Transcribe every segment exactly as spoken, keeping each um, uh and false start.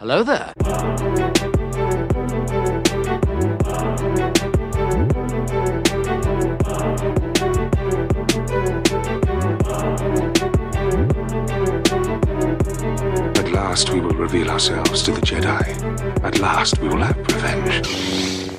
Hello there. At last we will reveal ourselves to the Jedi. At last we will have revenge.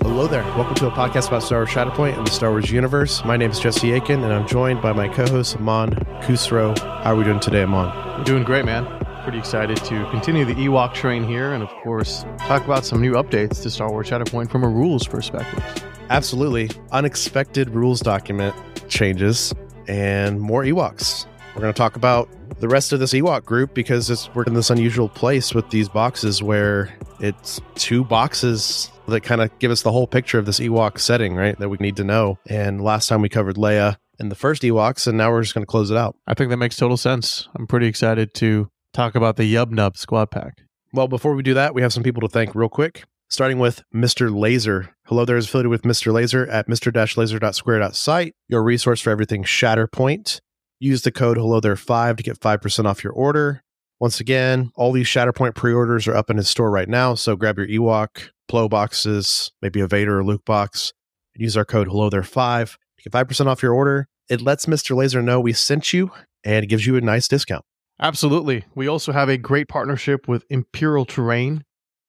Hello there. Welcome to a podcast about Star Wars Shatterpoint and the Star Wars universe. My name is Jesse Aiken, and I'm joined by my co-host, Aman Khusro. How are we doing today, Aman? I'm doing great, man. Pretty excited to continue the Ewok train here and, of course, talk about some new updates to Star Wars Shatterpoint from a rules perspective. Absolutely. Unexpected rules document changes and more Ewoks. We're going to talk about the rest of this Ewok group because it's, we're in this unusual place with these boxes where it's two boxes that kind of give us the whole picture of this Ewok setting, right, that we need to know. And last time we covered Leia and the first Ewoks, and now we're just going to close it out. I think that makes total sense. I'm pretty excited to talk about the Yub Nub squad pack. Well, before we do that, we have some people to thank real quick, starting with Mister Laser. Hello there is affiliated with Mister Laser at mister laser dot square dot site, your resource for everything Shatterpoint. Use the code hello there five to get five percent off your order. Once again, all these Shatterpoint pre-orders are up in his store right now, so grab your Ewok, Plo boxes, maybe a Vader or Luke box. Use our code hello there five to get five percent off your order. It lets Mister Laser know we sent you, and it gives you a nice discount. Absolutely. We also have a great partnership with Imperial Terrain,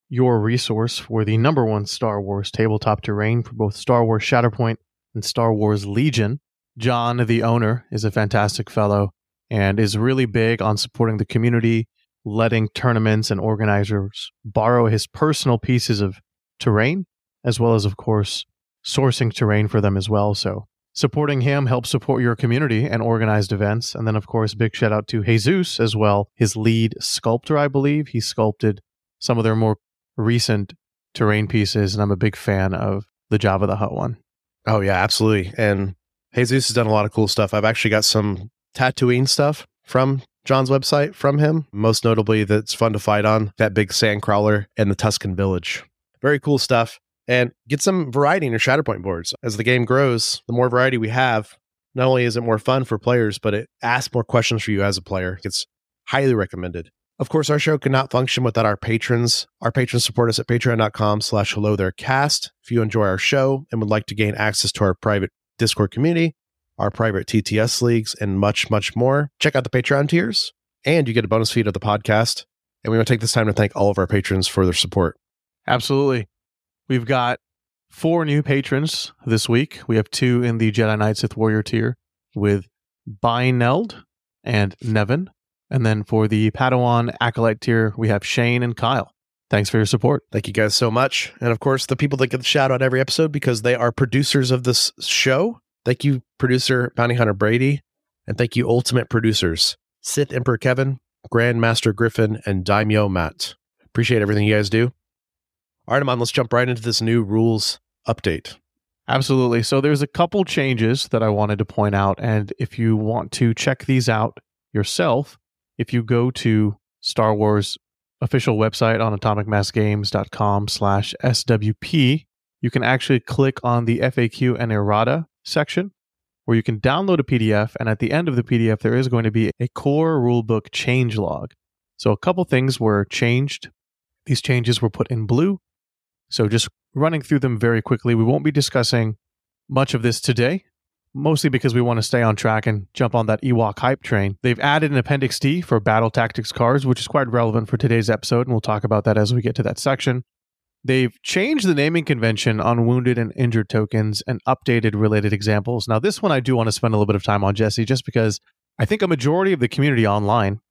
your resource for the number one Star Wars tabletop terrain for both Star Wars Shatterpoint and Star Wars Legion. John, the owner, is a fantastic fellow and is really big on supporting the community, letting tournaments and organizers borrow his personal pieces of terrain, as well as, of course, sourcing terrain for them as well. So supporting him helps support your community and organized events. And then, of course, big shout out to Jesus as well, his lead sculptor, I believe. He sculpted some of their more recent terrain pieces, and I'm a big fan of the Jabba the Hutt one. Oh, yeah, absolutely. And Jesus has done a lot of cool stuff. I've actually got some Tatooine stuff from John's website from him, most notably that's fun to fight on, that big sand crawler and the Tuscan village. Very cool stuff. And get some variety in your Shatterpoint boards. As the game grows, the more variety we have, not only is it more fun for players, but it asks more questions for you as a player. It's highly recommended. Of course, our show could not function without our patrons. Our patrons support us at patreon dot com slash hello there cast. If you enjoy our show and would like to gain access to our private Discord community, our private T T S leagues, and much, much more, check out the Patreon tiers, and you get a bonus feed of the podcast. And we want to take this time to thank all of our patrons for their support. Absolutely. We've got four new patrons this week. We have two in the Jedi Knight Sith Warrior tier with Byneld and Nevin. And then for the Padawan Acolyte tier, we have Shane and Kyle. Thanks for your support. Thank you guys so much. And of course, the people that get the shout out every episode because they are producers of this show. Thank you, producer Bounty Hunter Brady, and thank you, ultimate producers, Sith Emperor Kevin, Grandmaster Griffin, and Daimyo Matt. Appreciate everything you guys do. All right, Aman, let's jump right into this new rules update. Absolutely. So there's a couple changes that I wanted to point out, and if you want to check these out yourself, if you go to Star Wars official website on atomic mass games dot com slash S W P, you can actually click on the F A Q and errata section where you can download a P D F, and at the end of the P D F there is going to be a core rulebook change log. So a couple things were changed. These changes were put in blue. So just running through them very quickly, we won't be discussing much of this today, mostly because we want to stay on track and jump on that Ewok hype train. They've added an Appendix D for battle tactics cards, which is quite relevant for today's episode, and we'll talk about that as we get to that section. They've changed the naming convention on wounded and injured tokens and updated related examples. Now, this one I do want to spend a little bit of time on, Jesse, just because I think a majority of the community online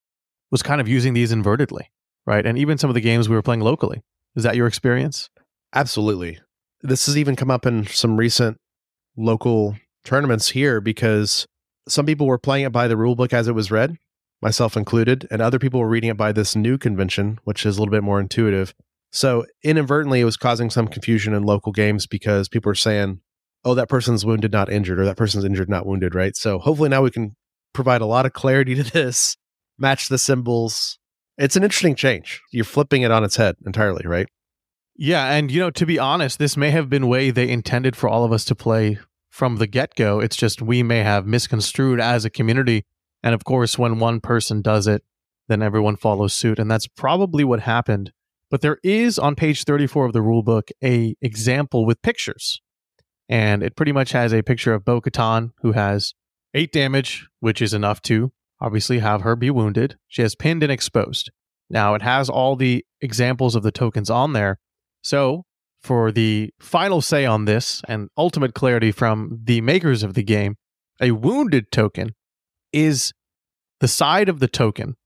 was kind of using these invertedly, right? And even some of the games we were playing locally. Is that your experience? Absolutely. This has even come up in some recent local tournaments here because some people were playing it by the rulebook as it was read, myself included, and other people were reading it by this new convention, which is a little bit more intuitive. So inadvertently, it was causing some confusion in local games because people were saying, oh, that person's wounded, not injured, or that person's injured, not wounded, right? So hopefully now we can provide a lot of clarity to this, match the symbols. It's an interesting change. You're flipping it on its head entirely, right? Yeah, and you know, to be honest, this may have been the way they intended for all of us to play from the get-go. It's just we may have misconstrued as a community. And of course, when one person does it, then everyone follows suit. And that's probably what happened. But there is, on page thirty-four of the rulebook, a example with pictures. And it pretty much has a picture of Bo-Katan, who has eight damage, which is enough to obviously have her be wounded. She has pinned and exposed. Now, it has all the examples of the tokens on there. So, for the final say on this, and ultimate clarity from the makers of the game, a wounded token is the side of the token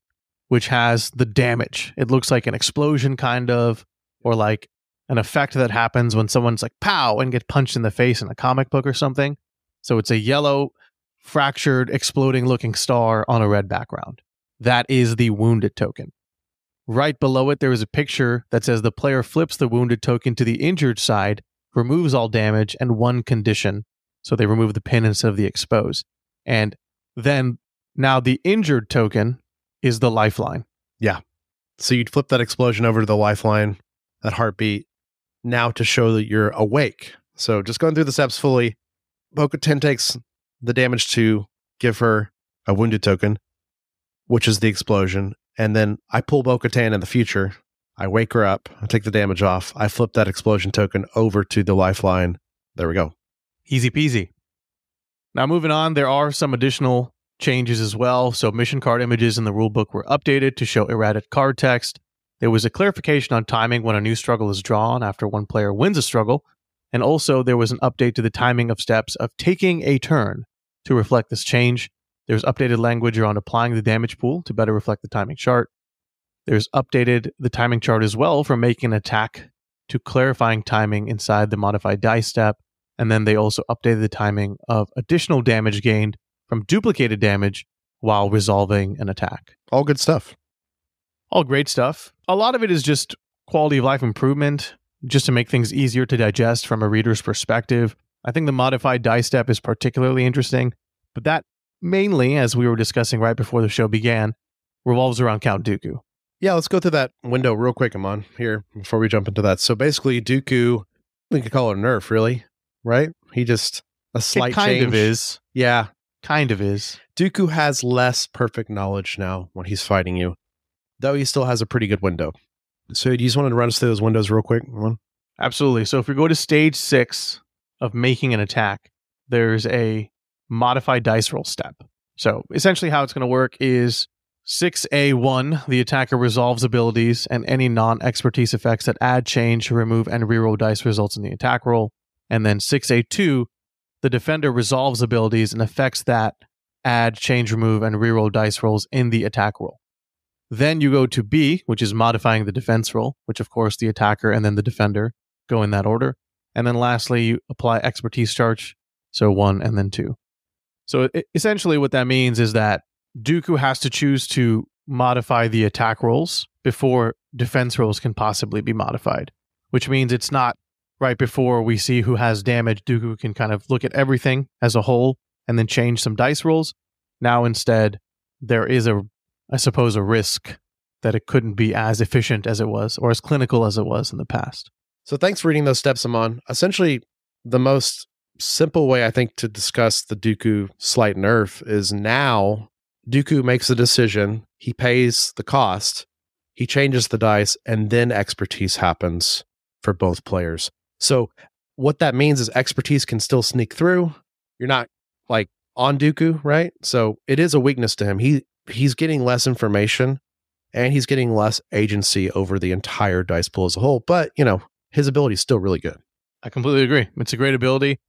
which has the damage. It looks like an explosion, kind of, or like an effect that happens when someone's like, pow, and get punched in the face in a comic book or something. So it's a yellow, fractured, exploding-looking star on a red background. That is the wounded token. Right below it, there is a picture that says the player flips the wounded token to the injured side, removes all damage, and one condition. So they remove the pin instead of the expose. And then, now the injured token is the lifeline. Yeah. So you'd flip that explosion over to the lifeline, that heartbeat, now to show that you're awake. So just going through the steps fully, Bo-Katan takes the damage to give her a wounded token, which is the explosion. And then I pull Bo-Katan in the future. I wake her up. I take the damage off. I flip that explosion token over to the lifeline. There we go. Easy peasy. Now moving on, there are some additional changes as well. So mission card images in the rulebook were updated to show erratic card text. There was a clarification on timing when a new struggle is drawn after one player wins a struggle. And also there was an update to the timing of steps of taking a turn to reflect this change. There's updated language around applying the damage pool to better reflect the timing chart. There's updated the timing chart as well from making an attack to clarifying timing inside the modified die step. And then they also updated the timing of additional damage gained from duplicated damage while resolving an attack. All good stuff. All great stuff. A lot of it is just quality of life improvement, just to make things easier to digest from a reader's perspective. I think the modified die step is particularly interesting, but that mainly, as we were discussing right before the show began, revolves around Count Dooku. Yeah, let's go through that window real quick, Amon, here, before we jump into that. So basically, Dooku, we could call it a nerf, really, right? He just, a slight change. It kind of is. Yeah. Kind of is. Dooku has less perfect knowledge now when he's fighting you, though he still has a pretty good window. So do you just want to run us through those windows real quick? Absolutely. So if we go to stage six of making an attack, there's a modified dice roll step. So essentially how it's going to work is six A one, the attacker resolves abilities and any non-expertise effects that add, change, remove, and reroll dice results in the attack roll. And then six A two, the defender resolves abilities and effects that add, change, remove, and reroll dice rolls in the attack roll. Then you go to B, which is modifying the defense roll, which of course the attacker and then the defender go in that order. And then lastly, you apply expertise charge, so one and then two. So it, essentially what that means is that Dooku has to choose to modify the attack rolls before defense rolls can possibly be modified, which means it's not right before we see who has damage. Dooku can kind of look at everything as a whole and then change some dice rolls. Now instead, there is, a, I suppose, a risk that it couldn't be as efficient as it was or as clinical as it was in the past. So thanks for reading those steps, Amon. Essentially, the most simple way, I think, to discuss the Dooku slight nerf is now Dooku makes a decision, he pays the cost, he changes the dice, and then expertise happens for both players. So what that means is expertise can still sneak through. You're not like on Dooku, right? So it is a weakness to him. He he's getting less information and he's getting less agency over the entire dice pool as a whole. But, you know, his ability is still really good. I completely agree. It's a great ability.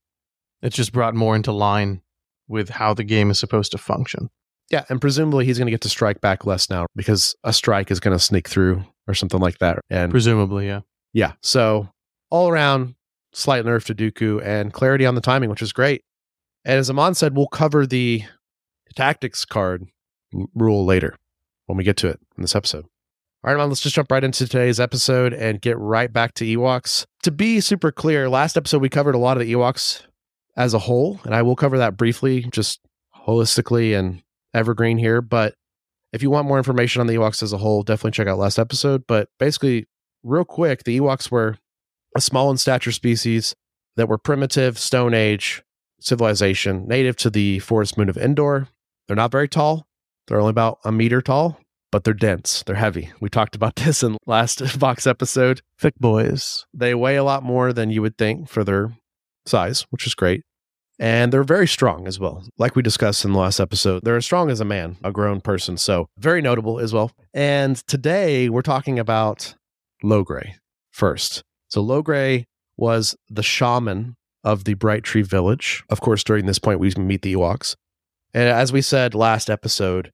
It's just brought more into line with how the game is supposed to function. Yeah. And presumably he's going to get to strike back less now because a strike is going to sneak through or something like that. And presumably, yeah. Yeah. So all around, slight nerf to Dooku and clarity on the timing, which is great. And as Amon said, we'll cover the tactics card rule later when we get to it in this episode. All right, Amon, let's just jump right into today's episode and get right back to Ewoks. To be super clear, last episode we covered a lot of the Ewoks as a whole, and I will cover that briefly, just holistically and evergreen here. But if you want more information on the Ewoks as a whole, definitely check out last episode. But basically, real quick, the Ewoks were a small in stature species that were primitive, Stone Age civilization, native to the forest moon of Endor. They're not very tall. They're only about a meter tall, but they're dense. They're heavy. We talked about this in last box episode. Thick boys. They weigh a lot more than you would think for their size, which is great. And they're very strong as well. Like we discussed in the last episode, they're as strong as a man, a grown person. So very notable as well. And today we're talking about Logray first. So Logray was the shaman of the Bright Tree Village. Of course, during this point, we meet the Ewoks. And as we said last episode,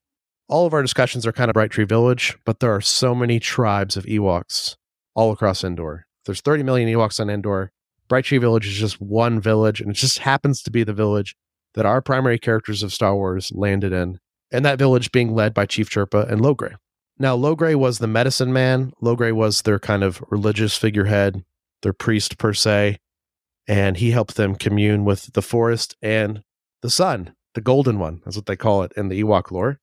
all of our discussions are kind of Bright Tree Village, but there are so many tribes of Ewoks all across Endor. There's thirty million Ewoks on Endor. Bright Tree Village is just one village, and it just happens to be the village that our primary characters of Star Wars landed in, and that village being led by Chief Chirpa and Logray. Now, Logray was the medicine man. Logray was their kind of religious figurehead, their priest per se, and he helped them commune with the forest and the sun, the golden one, that's what they call it in the Ewok lore.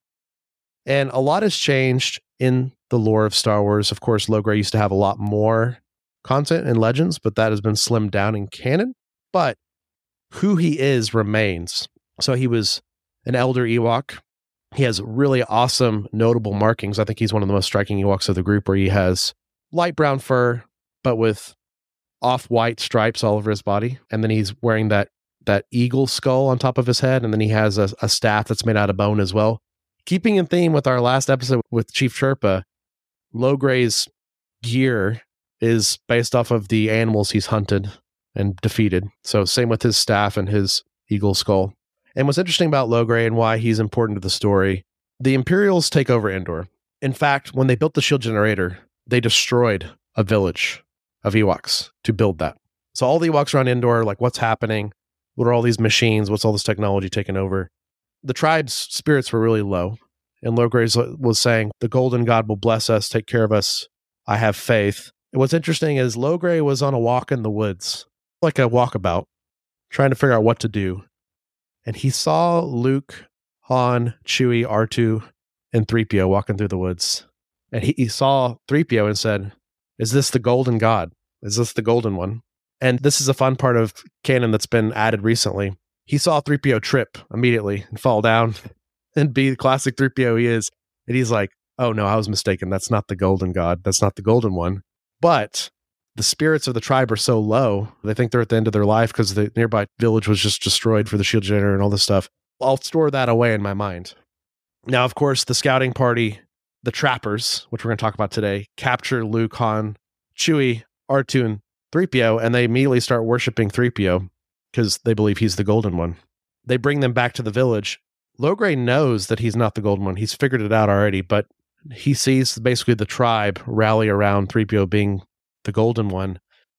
And a lot has changed in the lore of Star Wars. Of course, Logray used to have a lot more content and legends, but that has been slimmed down in canon. But who he is remains. So he was an elder Ewok. He has really awesome, notable markings. I think he's one of the most striking Ewoks of the group, where he has light brown fur, but with off-white stripes all over his body. And then he's wearing that, that eagle skull on top of his head. And then he has a, a staff that's made out of bone as well. Keeping in theme with our last episode with Chief Chirpa, Logray's gear is based off of the animals he's hunted and defeated. So same with his staff and his eagle skull. And what's interesting about Logray and why he's important to the story, the Imperials take over Endor. In fact, when they built the shield generator, they destroyed a village of Ewoks to build that. So all the Ewoks around Endor, like, what's happening? What are all these machines? What's all this technology taking over? The tribe's spirits were really low, and Logray was saying, the golden god will bless us, take care of us. I have faith. And what's interesting is Logray was on a walk in the woods, like a walkabout, trying to figure out what to do. And he saw Luke, Han, Chewie, R two, and three P O walking through the woods. And he, he saw three P O and said, is this the golden god? Is this the golden one? And this is a fun part of canon that's been added recently. He saw three P O trip immediately and fall down and be the classic three P O he is. And he's like, oh no, I was mistaken. That's not the golden god. That's not the golden one. But the spirits of the tribe are so low, they think they're at the end of their life because the nearby village was just destroyed for the shield generator and all this stuff. I'll store that away in my mind. Now, of course, the scouting party, the trappers, which we're going to talk about today, capture Luke, Han, Chewie, R two, and three P O, and they immediately start worshiping three P O. Because they believe he's the golden one. They bring them back to the village. Logray knows that he's not the golden one. He's figured it out already, but he sees basically the tribe rally around three P O being the golden one,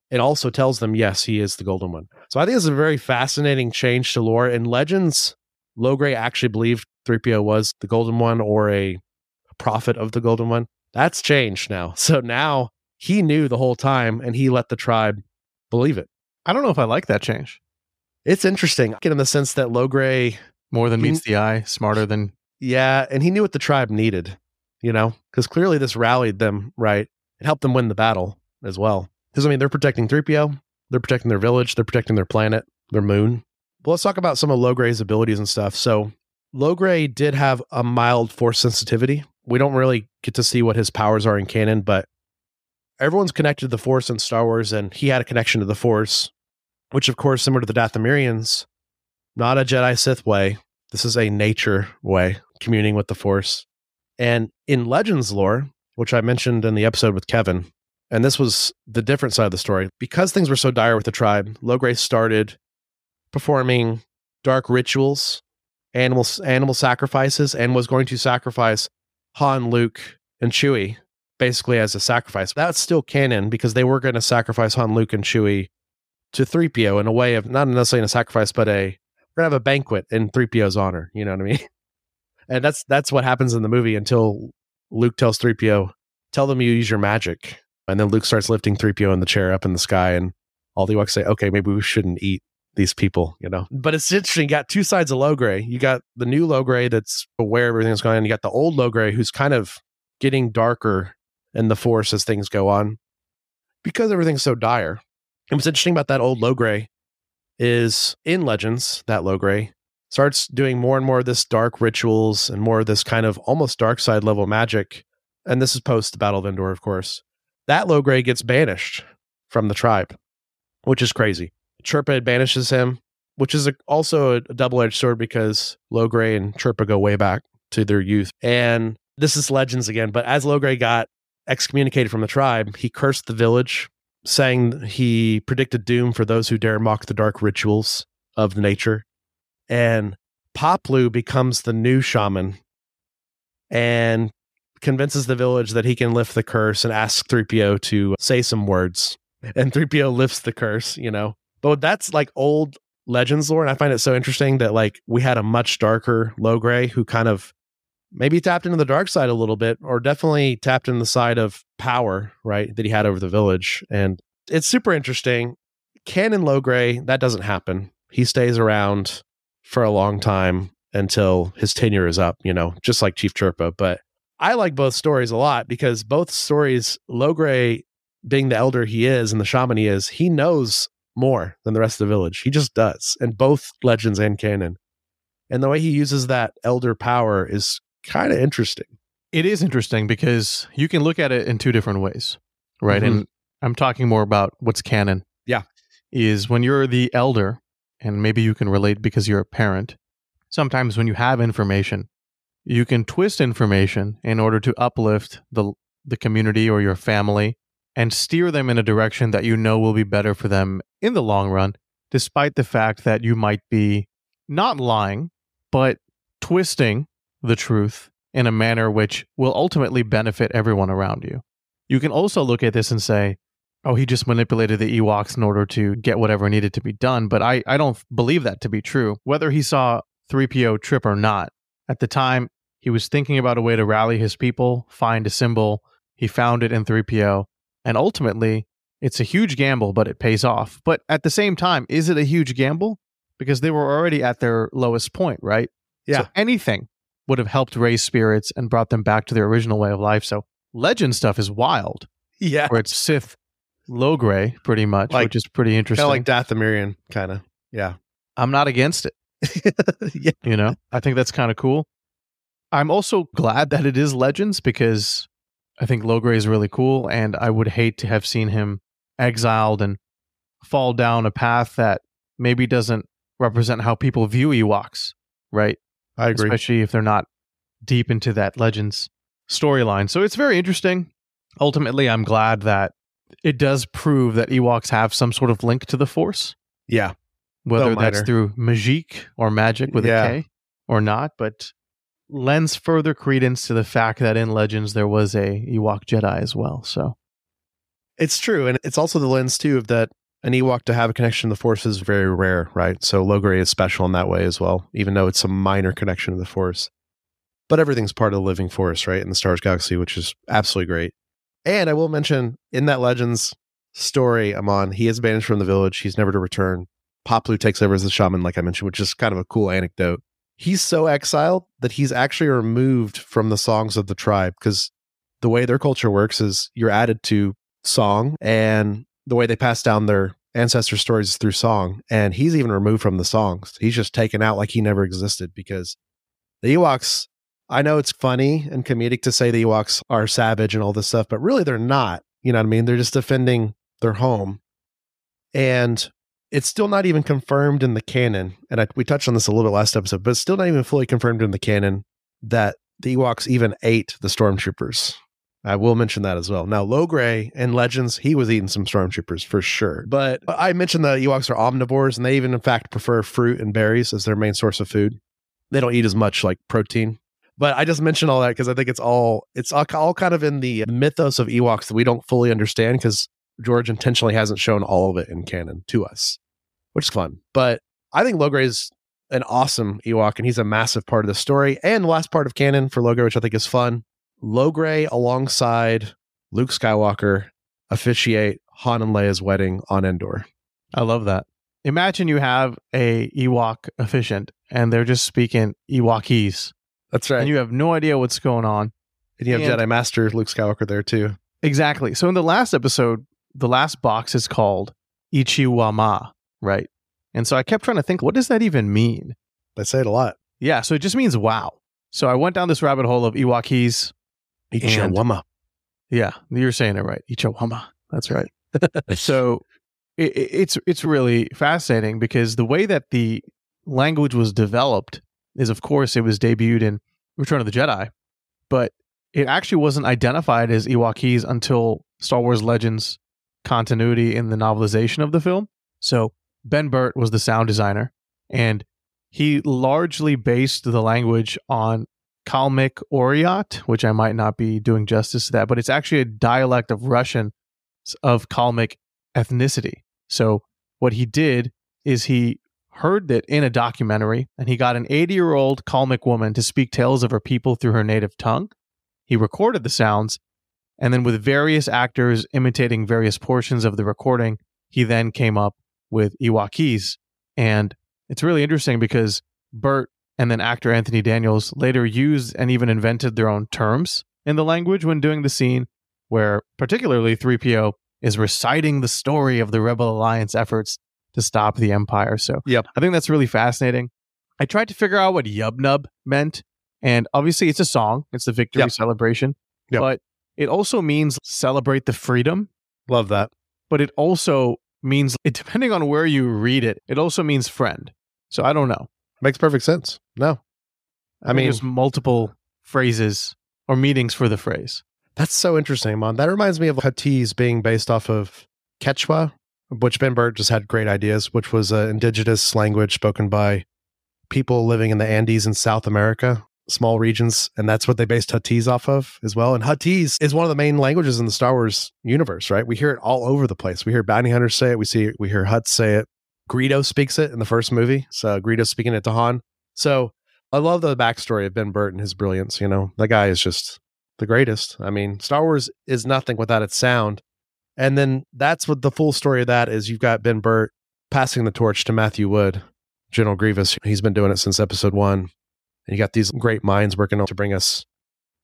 and also tells them, yes, he is the golden one. So I think it's a very fascinating change to lore. In Legends, Logray actually believed three P O was the golden one or a prophet of the golden one. That's changed now. So now he knew the whole time, and he let the tribe believe it. I don't know if I like that change. It's interesting in the sense that Logray... more than meets he, the eye, smarter than... Yeah, and he knew what the tribe needed, you know? Because clearly this rallied them, right? It helped them win the battle as well. Because, I mean, they're protecting three P O, they're protecting their village, they're protecting their planet, their moon. But let's talk about some of Logray's abilities and stuff. So, Logray did have a mild force sensitivity. We don't really get to see what his powers are in canon, but everyone's connected to the force in Star Wars, and he had a connection to the force, which, of course, similar to the Dathomirians, not a Jedi Sith way. This is a nature way, communing with the Force. And in Legends lore, which I mentioned in the episode with Kevin, and this was the different side of the story, because things were so dire with the tribe, Logray started performing dark rituals, animal, animal sacrifices, and was going to sacrifice Han, Luke, and Chewie, basically as a sacrifice. That's still canon, because they were going to sacrifice Han, Luke, and Chewie to three P O in a way of, not necessarily in a sacrifice, but a, we're going to have a banquet in three P O's honor, you know what I mean? And that's that's what happens in the movie until Luke tells three P O, tell them you use your magic. And then Luke starts lifting three P O in the chair up in the sky, and all the Ewoks say, okay, maybe we shouldn't eat these people, you know? But it's interesting, you got two sides of Logray. You got the new Logray that's aware of everything that's going on, you got the old Logray who's kind of getting darker in the Force as things go on, because everything's so dire. And what's interesting about that old Logray is in Legends, that Logray starts doing more and more of this dark rituals and more of this kind of almost dark side level magic. And this is post the Battle of Endor, of course. That Logray gets banished from the tribe, which is crazy. Chirpa banishes him, which is a, also a double-edged sword because Logray and Chirpa go way back to their youth. And this is Legends again, but as Logray got excommunicated from the tribe, he cursed the village, saying he predicted doom for those who dare mock the dark rituals of nature. And Paploo becomes the new shaman and convinces the village that he can lift the curse and asks three P O to say some words. And three P O lifts the curse, you know. But that's like old Legends lore, and I find it so interesting that like we had a much darker Logray who kind of maybe tapped into the dark side a little bit, or definitely tapped into the side of power, right, that he had over the village. And it's super interesting. Canon Logray, that doesn't happen. He stays around for a long time until his tenure is up, you know, just like Chief Chirpa. But I like both stories a lot because both stories, Logray being the elder he is and the shaman he is, he knows more than the rest of the village. He just does. And both Legends and canon. And the way he uses that elder power is kind of interesting. It is interesting because you can look at it in two different ways, right? Mm-hmm. And I'm talking more about what's canon. Yeah. Is when you're the elder, and maybe you can relate because you're a parent, sometimes when you have information, you can twist information in order to uplift the the community or your family and steer them in a direction that you know will be better for them in the long run, despite the fact that you might be not lying, but twisting the truth in a manner which will ultimately benefit everyone around you. You can also look at this and say, oh, he just manipulated the Ewoks in order to get whatever needed to be done, but I, I don't believe that to be true. Whether he saw three P O trip or not, at the time, he was thinking about a way to rally his people, find a symbol, he found it in three P O, and ultimately, it's a huge gamble, but it pays off. But at the same time, is it a huge gamble? Because they were already at their lowest point, right? Yeah. So anything would have helped raise spirits and brought them back to their original way of life. So Legend stuff is wild. Yeah. Where it's Sith Logray, pretty much, like, which is pretty interesting. Kind of like Dathomirian, kind of. Yeah. I'm not against it. Yeah. You know, I think that's kind of cool. I'm also glad that it is Legends because I think Logray is really cool, and I would hate to have seen him exiled and fall down a path that maybe doesn't represent how people view Ewoks, right? I agree. Especially if they're not deep into that Legends storyline. So it's very interesting. Ultimately, I'm glad that it does prove that Ewoks have some sort of link to the Force. Yeah. Whether that's through Majik or Magic with yeah. a K or not, but lends further credence to the fact that in Legends there was a Ewok Jedi as well. So it's true. And it's also the lens too of that an Ewok to have a connection to the Force is very rare, right? So Logray is special in that way as well, even though it's a minor connection to the Force. But everything's part of the living Force, right? In the Star Wars Galaxy, which is absolutely great. And I will mention, in that Legends story, Amon, he is banished from the village. He's never to return. Paploo takes over as the shaman, like I mentioned, which is kind of a cool anecdote. He's so exiled that he's actually removed from the songs of the tribe, because the way their culture works is you're added to song, and the way they pass down their ancestor stories is through song, and he's even removed from the songs. He's just taken out like he never existed, because the Ewoks, I know it's funny and comedic to say the Ewoks are savage and all this stuff, but really they're not. You know what I mean? They're just defending their home. And it's still not even confirmed in the canon, and I, we touched on this a little bit last episode, but it's still not even fully confirmed in the canon that the Ewoks even ate the stormtroopers. I will mention that as well. Now, Logray in Legends, he was eating some stormtroopers for sure. But I mentioned the Ewoks are omnivores, and they even, in fact, prefer fruit and berries as their main source of food. They don't eat as much like protein. But I just mentioned all that because I think it's all it's all, all kind of in the mythos of Ewoks that we don't fully understand because George intentionally hasn't shown all of it in canon to us, which is fun. But I think Logray is an awesome Ewok, and he's a massive part of the story. And the last part of canon for Logray, which I think is fun, Logray alongside Luke Skywalker officiate Han and Leia's wedding on Endor. I love that. Imagine you have a Ewok officiant and they're just speaking Ewokese. That's right. And you have no idea what's going on. And you have and Jedi Master Luke Skywalker there too. Exactly. So in the last episode, the last box is called Ichiwama, right? And so I kept trying to think, what does that even mean? They say it a lot. Yeah, so it just means wow. So I went down this rabbit hole of Ewokese. Ichawama. Yeah, you're saying it right. Ichawama. That's right. So it, it's it's really fascinating because the way that the language was developed is, of course, it was debuted in Return of the Jedi, but it actually wasn't identified as Ewokese until Star Wars Legends continuity in the novelization of the film. So Ben Burtt was the sound designer, and he largely based the language on Kalmyk Oriat, which I might not be doing justice to that, but it's actually a dialect of Russian of Kalmyk ethnicity. So what he did is he heard it in a documentary, and he got an eighty-year-old Kalmyk woman to speak tales of her people through her native tongue. He recorded the sounds, and then with various actors imitating various portions of the recording, he then came up with Ewokese. And it's really interesting because Burtt and then actor Anthony Daniels later used and even invented their own terms in the language when doing the scene where particularly three P O is reciting the story of the Rebel Alliance efforts to stop the Empire. So yep. I think that's really fascinating. I tried to figure out what Yubnub meant. And obviously it's a song. It's the victory yep. celebration. Yep. But it also means celebrate the freedom. Love that. But it also means, it, depending on where you read it, it also means friend. So I don't know. Makes perfect sense. No. I, I mean, mean, there's multiple phrases or meanings for the phrase. That's so interesting, Mon. That reminds me of Huttese being based off of Quechua, which Ben Burtt just had great ideas, which was an indigenous language spoken by people living in the Andes in South America, small regions. And that's what they based Huttese off of as well. And Huttese is one of the main languages in the Star Wars universe, right? We hear it all over the place. We hear bounty hunters say it. We see, we hear Hutt say it. Greedo speaks it in the first movie. So Greedo speaking it to Han. So I love the backstory of Ben Burtt and his brilliance. You know, that guy is just the greatest. I mean, Star Wars is nothing without its sound. And then that's what the full story of that is. You've got Ben Burtt passing the torch to Matthew Wood, General Grievous. He's been doing it since episode one. And you got these great minds working on to bring us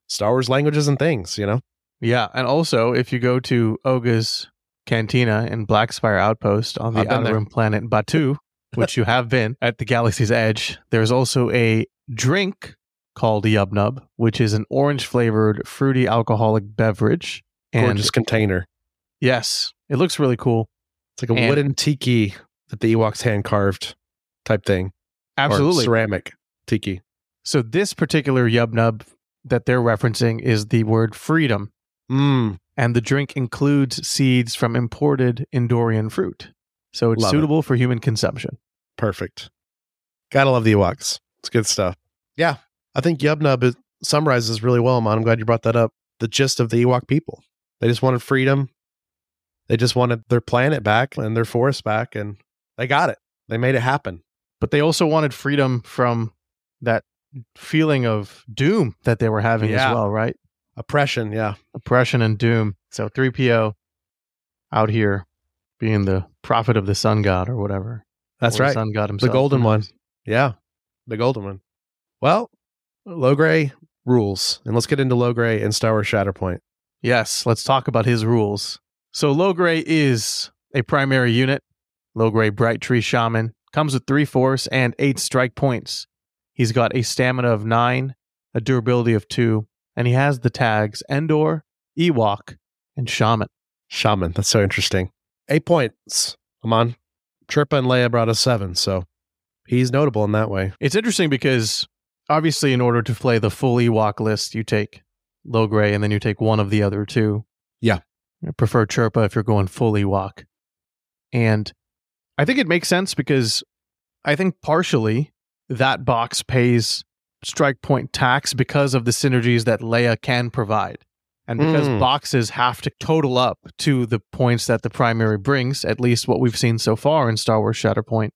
Star Wars languages and things, you know? Yeah. And also, if you go to Oga's Cantina in Blackspire Outpost on the outer rim planet Batuu, which you have been at the Galaxy's Edge, there's also a drink called Yubnub, which is an orange flavored fruity alcoholic beverage. Gorgeous and container. Yes, it looks really cool. It's like a and wooden tiki that the Ewoks hand carved type thing. Absolutely. Or ceramic tiki. So this particular Yubnub that they're referencing is the word freedom. Mm. And the drink includes seeds from imported Endorian fruit. So it's love suitable it. for human consumption. Perfect. Gotta love the Ewoks. It's good stuff. Yeah. I think Yubnub summarizes really well, Mon. I'm glad you brought that up. The gist of the Ewok people. They just wanted freedom. They just wanted their planet back and their forest back, and they got it. They made it happen. But they also wanted freedom from that feeling of doom that they were having yeah. as well, right? Oppression, yeah. Oppression and doom. So three P O out here being the prophet of the sun god or whatever. That's or right. The sun god himself. The golden one. Yeah. The golden one. Well, Logray rules. And let's get into Logray and Star Wars Shatterpoint. Yes. Let's talk about his rules. So Logray is a primary unit. Logray Bright Tree Shaman comes with three force and eight strike points. He's got a stamina of nine, a durability of two, and he has the tags Endor, Ewok, and Shaman. Shaman, that's so interesting. Eight points. Aman, Chirpa and Leia brought us seven, so he's notable in that way. It's interesting because obviously, in order to play the full Ewok list, you take Logray and then you take one of the other two. Yeah. I prefer Chirpa if you're going full Ewok. And I think it makes sense because I think partially that box pays strike point tax because of the synergies that Leia can provide. And because mm. boxes have to total up to the points that the primary brings, at least what we've seen so far in Star Wars Shatterpoint,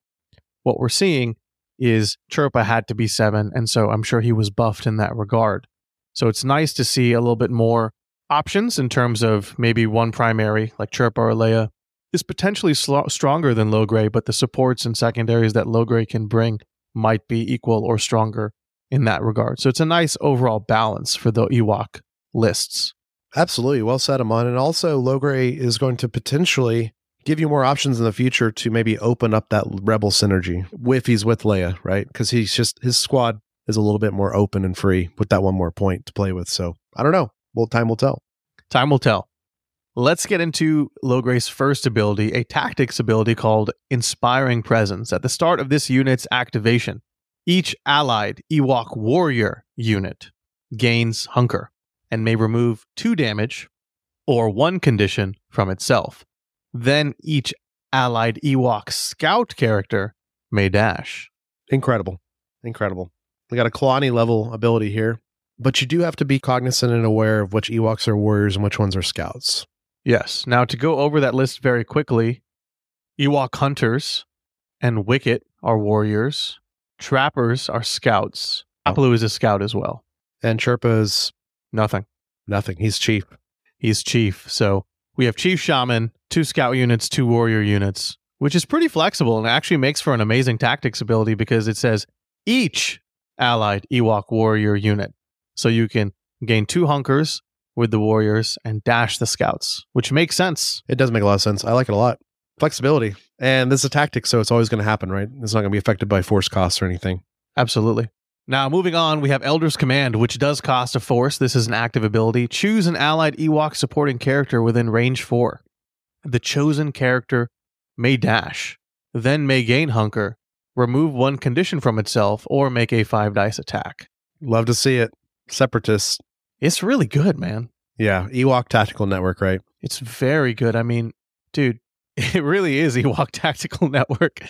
what we're seeing is Chirpa had to be seven, and so I'm sure he was buffed in that regard. So it's nice to see a little bit more options in terms of maybe one primary, like Chirpa or Leia, is potentially sl- stronger than Logray, but the supports and secondaries that Logray can bring might be equal or stronger in that regard. So it's a nice overall balance for the Ewok lists. Absolutely. Well said, Aman. And also, Logray is going to potentially, give you more options in the future to maybe open up that rebel synergy if he's with Leia, right? Because he's just, his squad is a little bit more open and free with that one more point to play with. So I don't know. Well, time will tell. Time will tell. Let's get into Logray's first ability, a tactics ability called Inspiring Presence. At the start of this unit's activation, each allied Ewok warrior unit gains Hunker and may remove two damage or one condition from itself. Then each allied Ewok scout character may dash. Incredible. Incredible. We got a Kalani level ability here, but you do have to be cognizant and aware of which Ewoks are warriors and which ones are scouts. Yes. Now, to go over that list very quickly, Ewok hunters and Wicket are warriors. Trappers are scouts. Paploo is a scout as well. And Chirpa is... Nothing. Nothing. He's chief. He's chief. So we have chief shaman, two scout units, two warrior units, which is pretty flexible and actually makes for an amazing tactics ability because it says each allied Ewok warrior unit. So you can gain two hunkers with the warriors and dash the scouts, which makes sense. It does make a lot of sense. I like it a lot. Flexibility. And this is a tactic, so it's always going to happen, right? It's not going to be affected by force costs or anything. Absolutely. Now, moving on, we have Elder's Command, which does cost a force. This is an active ability. Choose an allied Ewok supporting character within range four. The chosen character may dash, then may gain Hunker, remove one condition from itself, or make a five dice attack. Love to see it. Separatists. It's really good, man. Yeah, Ewok Tactical Network, right? It's very good. I mean, dude, it really is Ewok Tactical Network.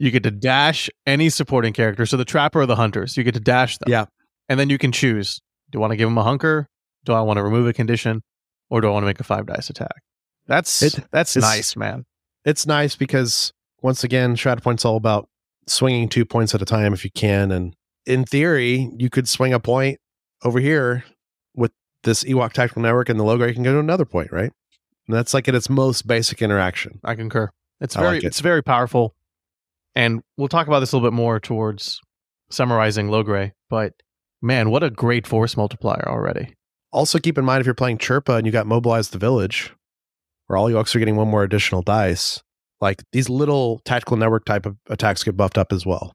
You get to dash any supporting character. So the Trapper or the Hunters, you get to dash them. Yeah. And then you can choose. Do I want to give them a hunker? Do I want to remove a condition? Or do I want to make a five dice attack? That's it, that's nice, man. It's nice because, once again, Shatterpoint's all about swinging two points at a time if you can. And in theory, you could swing a point over here with this Ewok Tactical Network and the logo. You can go to another point, right? And that's like at its most basic interaction. I concur. It's I very, like it. It's very powerful. And we'll talk about this a little bit more towards summarizing Logray, but man, what a great force multiplier already. Also keep in mind, if you're playing Chirpa and you got Mobilized the Village, where all Ewoks are getting one more additional dice, like these little tactical network type of attacks get buffed up as well.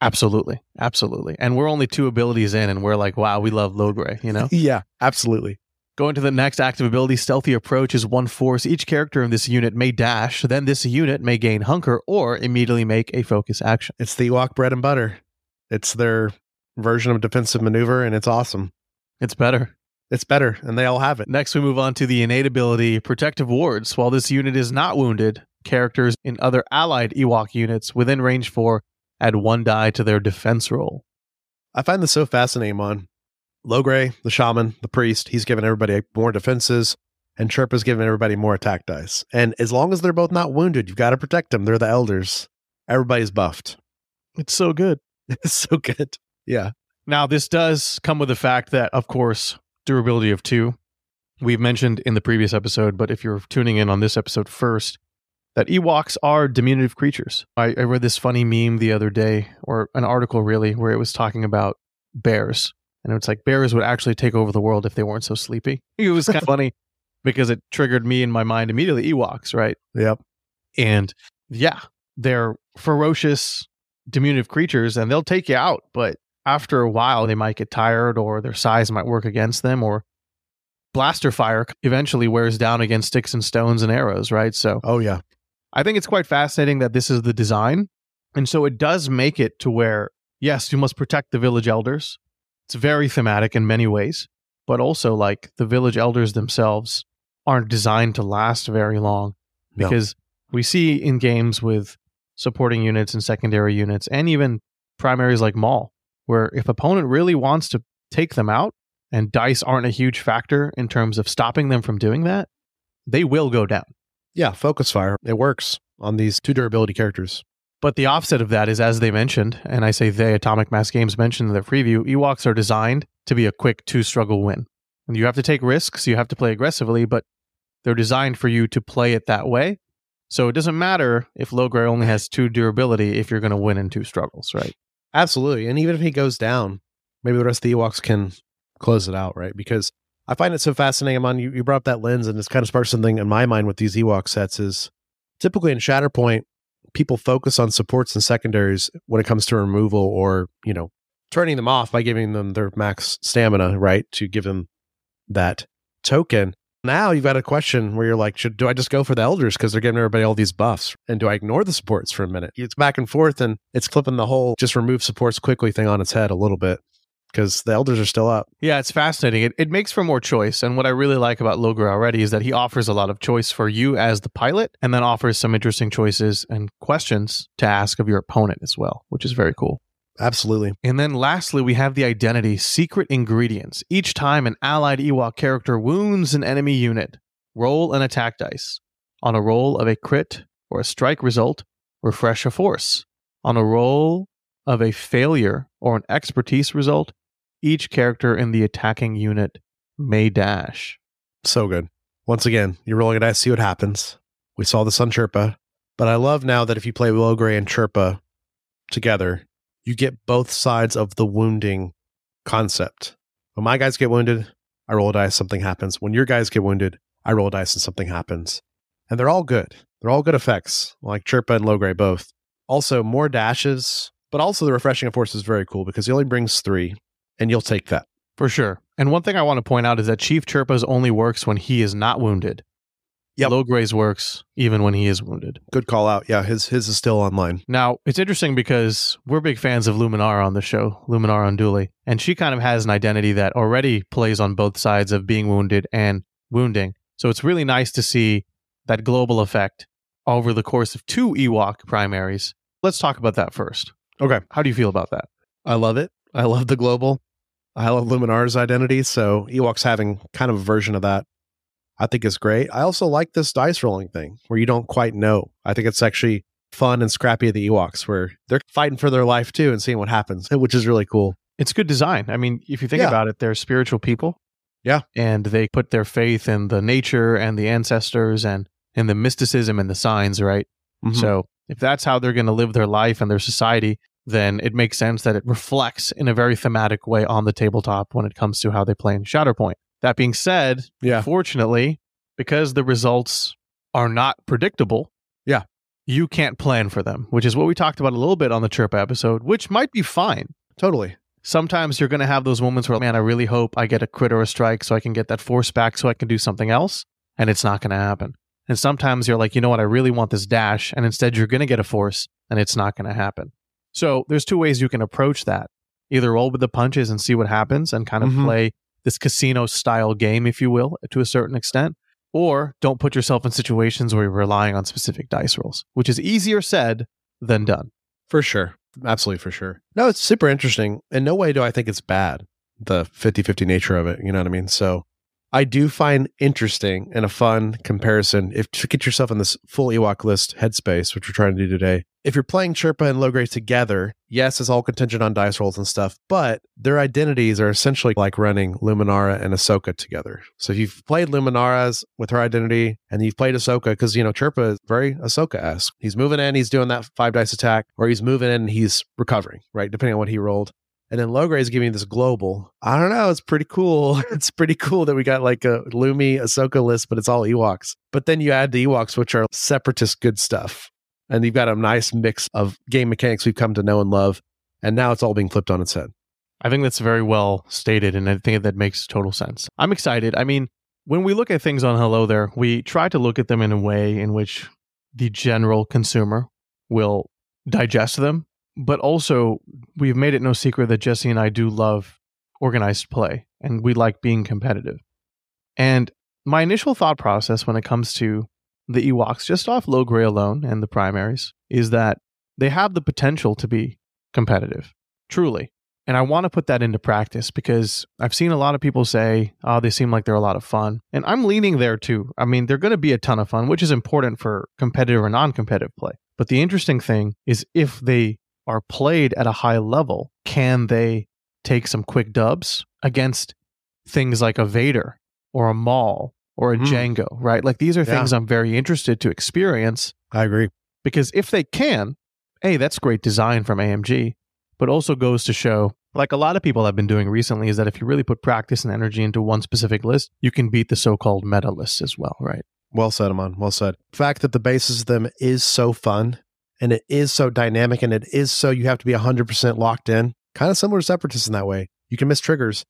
Absolutely. Absolutely. And we're only two abilities in and we're like, wow, we love Logray, you know? Yeah, absolutely. Going to the next active ability, Stealthy Approach is one force. Each character in this unit may dash, then this unit may gain Hunker or immediately make a focus action. It's the Ewok bread and butter. It's their version of defensive maneuver, and it's awesome. It's better. It's better, and they all have it. Next, we move on to the innate ability, Protective Wards. While this unit is not wounded, characters in other allied Ewok units within range four add one die to their defense roll. I find this so fascinating, Mon. Logray, the shaman, the priest, he's giving everybody more defenses, and Chirpa's giving everybody more attack dice. And as long as they're both not wounded, you've got to protect them. They're the elders. Everybody's buffed. It's so good. It's so good. Yeah. Now, this does come with the fact that, of course, durability of two. We've mentioned in the previous episode, but if you're tuning in on this episode first, that Ewoks are diminutive creatures. I, I read this funny meme the other day, or an article really, where it was talking about bears. And it's like bears would actually take over the world if they weren't so sleepy. It was kind of funny because it triggered me in my mind immediately, Ewoks, right? Yep. And yeah, they're ferocious, diminutive creatures, and they'll take you out. But after a while, they might get tired or their size might work against them, or blaster fire eventually wears down against sticks and stones and arrows, right? So, oh yeah. I think it's quite fascinating that this is the design. And so it does make it to where, yes, you must protect the village elders. It's very thematic in many ways, but also like the village elders themselves aren't designed to last very long because no. We see in games with supporting units and secondary units and even primaries like Maul, where if opponent really wants to take them out and dice aren't a huge factor in terms of stopping them from doing that, they will go down. Yeah, focus fire. It works on these two durability characters. But the offset of that is, as they mentioned, and I say they, Atomic Mass Games mentioned in their preview, Ewoks are designed to be a quick two-struggle win. And you have to take risks, you have to play aggressively, but they're designed for you to play it that way. So it doesn't matter if Logray only has two durability if you're going to win in two struggles, right? Absolutely. And even if he goes down, maybe the rest of the Ewoks can close it out, right? Because I find it so fascinating, Amon, you, you brought up that lens, and it's kind of sparked something in my mind with these Ewok sets is Typically in Shatterpoint, people focus on supports and secondaries when it comes to removal or, you know, turning them off by giving them their max stamina, right? To give them that token. Now you've got a question where you're like, should, do I just go for the elders because they're giving everybody all these buffs? And do I ignore the supports for a minute? It's back and forth, and it's flipping the whole just remove supports quickly thing on its head a little bit because the elders are still up. Yeah, it's fascinating. It, it makes for more choice. And what I really like about Logray already is that he offers a lot of choice for you as the pilot, and then offers some interesting choices and questions to ask of your opponent as well, which is very cool. Absolutely. And then lastly, we have the identity, secret ingredients. Each time an allied Ewok character wounds an enemy unit, roll an attack dice. On a roll of a crit or a strike result, refresh a force. On a roll of a failure or an expertise result, each character in the attacking unit may dash. So good. Once again, you're rolling a dice, see what happens. We saw this on Chirpa, but I love now that if you play Logray and Chirpa together, you get both sides of the wounding concept. When my guys get wounded, I roll a dice, something happens. When your guys get wounded, I roll a dice and something happens. And they're all good. They're all good effects, like Chirpa and Logray both. Also, more dashes, but also the refreshing of force is very cool because he only brings three, and you'll take that. For sure. And one thing I want to point out is that Chief Chirpa's only works when he is not wounded. Yeah, Logray's works even when he is wounded. Good call out. Yeah, his his is still online. Now, it's interesting because we're big fans of Luminara on the show, Luminara Unduli, and she kind of has an identity that already plays on both sides of being wounded and wounding. So it's really nice to see that global effect over the course of two Ewok primaries. Let's talk about that first. Okay. How do you feel about that? I love it. I love the global. I love Luminara's identity, so Ewok's having kind of a version of that. I think it's great. I also like this dice rolling thing where you don't quite know. I think it's actually fun and scrappy of the Ewoks where they're fighting for their life too and seeing what happens, which is really cool. It's good design. I mean, if you think yeah. about it, they're spiritual people. Yeah. And they put their faith in the nature and the ancestors and in the mysticism and the signs, right? Mm-hmm. So if that's how they're going to live their life and their society, then it makes sense that it reflects in a very thematic way on the tabletop when it comes to how they play in Shatterpoint. That being said, yeah. fortunately, because the results are not predictable, yeah, you can't plan for them, which is what we talked about a little bit on the Chirpa episode, which might be fine. Totally. Sometimes you're going to have those moments where, man, I really hope I get a crit or a strike so I can get that force back so I can do something else, and it's not going to happen. And sometimes you're like, you know what, I really want this dash, and instead you're going to get a force, and it's not going to happen. So there's two ways you can approach that. Either roll with the punches and see what happens and kind of mm-hmm. play this casino-style game, if you will, to a certain extent, or don't put yourself in situations where you're relying on specific dice rolls, which is easier said than done. For sure. Absolutely, for sure. No, it's super interesting. In no way do I think it's bad, the fifty-fifty nature of it, you know what I mean? So I do find interesting and a fun comparison, if to get yourself in this full Ewok list headspace, which we're trying to do today, if you're playing Chirpa and Logray together, yes, it's all contingent on dice rolls and stuff, but their identities are essentially like running Luminara and Ahsoka together. So if you've played Luminara's with her identity and you've played Ahsoka, because, you know, Chirpa is very Ahsoka-esque. He's moving in, he's doing that five dice attack, or he's moving in, he's recovering, right? Depending on what he rolled. And then Logray is giving this global. I don't know. It's pretty cool. It's pretty cool that we got like a Lumi Ahsoka list, but it's all Ewoks. But then you add the Ewoks, which are separatist good stuff. And you've got a nice mix of game mechanics we've come to know and love. And now it's all being flipped on its head. I think that's very well stated. And I think that makes total sense. I'm excited. I mean, when we look at things on Hello There, we try to look at them in a way in which the general consumer will digest them. But also, we've made it no secret that Jesse and I do love organized play, and we like being competitive. And my initial thought process when it comes to the Ewoks, just off Logray alone and the primaries, is that they have the potential to be competitive, truly. And I want to put that into practice because I've seen a lot of people say, oh, they seem like they're a lot of fun. And I'm leaning there too. I mean, they're going to be a ton of fun, which is important for competitive or non-competitive play. But the interesting thing is if they are played at a high level, can they take some quick dubs against things like a Vader or a Maul or a mm. Jango, right? Like these are yeah. things I'm very interested to experience. I agree. Because if they can, hey, that's great design from A M G, but also goes to show, like a lot of people have been doing recently, is that if you really put practice and energy into one specific list, you can beat the so-called meta lists as well, right? Well said, Aman. Well said. The fact that the basis of them is so fun, and it is so dynamic, and it is so you have to be one hundred percent locked in, kind of similar to Separatists in that way. You can miss triggers.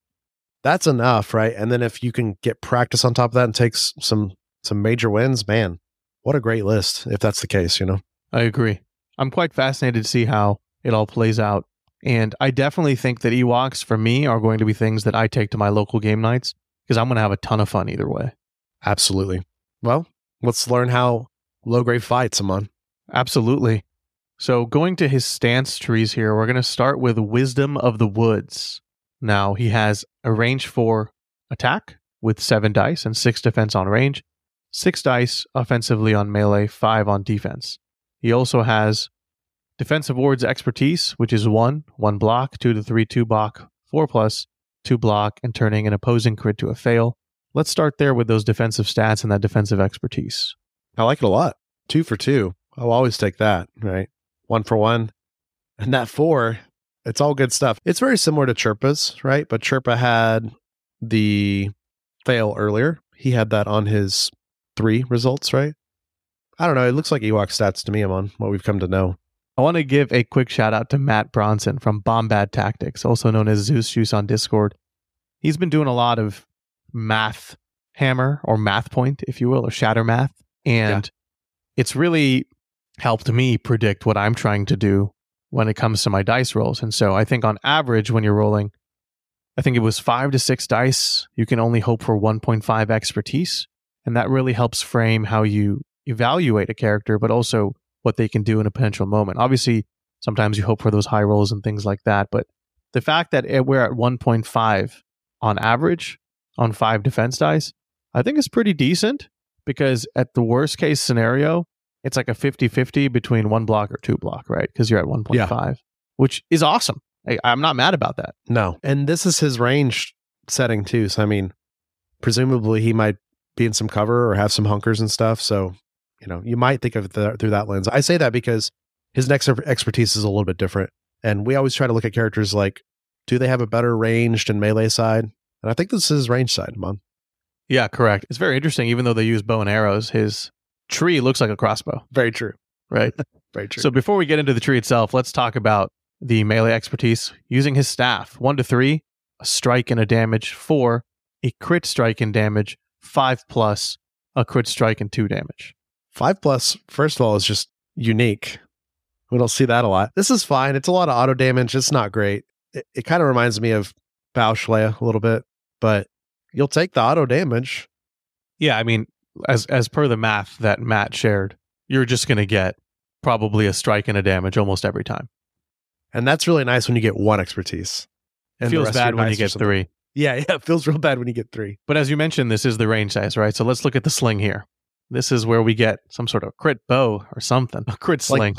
That's enough, right? And then if you can get practice on top of that and take some some major wins, man, what a great list if that's the case, you know? I agree. I'm quite fascinated to see how it all plays out. And I definitely think that Ewoks, for me, are going to be things that I take to my local game nights because I'm going to have a ton of fun either way. Absolutely. Well, let's learn how Logray fights, Aman. Absolutely. So going to his stance trees here, we're going to start with Wisdom of the Woods. Now, he has a range four attack with seven dice and six defense on range, six dice offensively on melee, five on defense. He also has Defensive Ward's Expertise, which is one, one block, two to three, two block, four plus, two block, and turning an opposing crit to a fail. Let's start there with those defensive stats and that defensive expertise. I like it a lot. Two for two. I'll always take that, right? One for one. And that four, it's all good stuff. It's very similar to Chirpa's, right? But Chirpa had the fail earlier. He had that on his three results, right? I don't know. It looks like Ewok stats to me, Aman, what we've come to know. I want to give a quick shout out to Matt Bronson from Bombad Tactics, also known as Zeus Juice on Discord. He's been doing a lot of math hammer or math point, if you will, or shatter math. And yeah. It's really helped me predict what I'm trying to do when it comes to my dice rolls. And so I think on average, when you're rolling, I think it was five to six dice, you can only hope for one point five expertise. And that really helps frame how you evaluate a character, but also what they can do in a potential moment. Obviously, sometimes you hope for those high rolls and things like that. But the fact that it, we're at one point five on average on five defense dice, I think is pretty decent. Because at the worst case scenario, it's like a fifty-fifty between one block or two block, right? Because you're at one point five, yeah. Which is awesome. I, I'm not mad about that. No. And this is his range setting too. So, I mean, presumably he might be in some cover or have some hunkers and stuff. So, you know, you might think of it th- through that lens. I say that because his next expertise is a little bit different. And we always try to look at characters like, do they have a better ranged and melee side? And I think this is his range side, Mom. Yeah, correct. It's very interesting. Even though they use bow and arrows, his tree looks like a crossbow. Very true. Right? Very true. So before we get into the tree itself, let's talk about the melee expertise. Using his staff, one to three, a strike and a damage, four, a crit strike and damage, five plus, a crit strike and two damage. Five plus, first of all, is just unique. We don't see that a lot. This is fine. It's a lot of auto damage. It's not great. It, it kind of reminds me of Bausch Leia a little bit, but you'll take the auto damage. Yeah, I mean, as as per the math that Matt shared, you're just going to get probably a strike and a damage almost every time. And that's really nice when you get one expertise. It feels bad when you get three. Yeah, yeah, it feels real bad when you get three. But as you mentioned, this is the range size, right? So let's look at the sling here. This is where we get some sort of crit bow or something. A crit sling.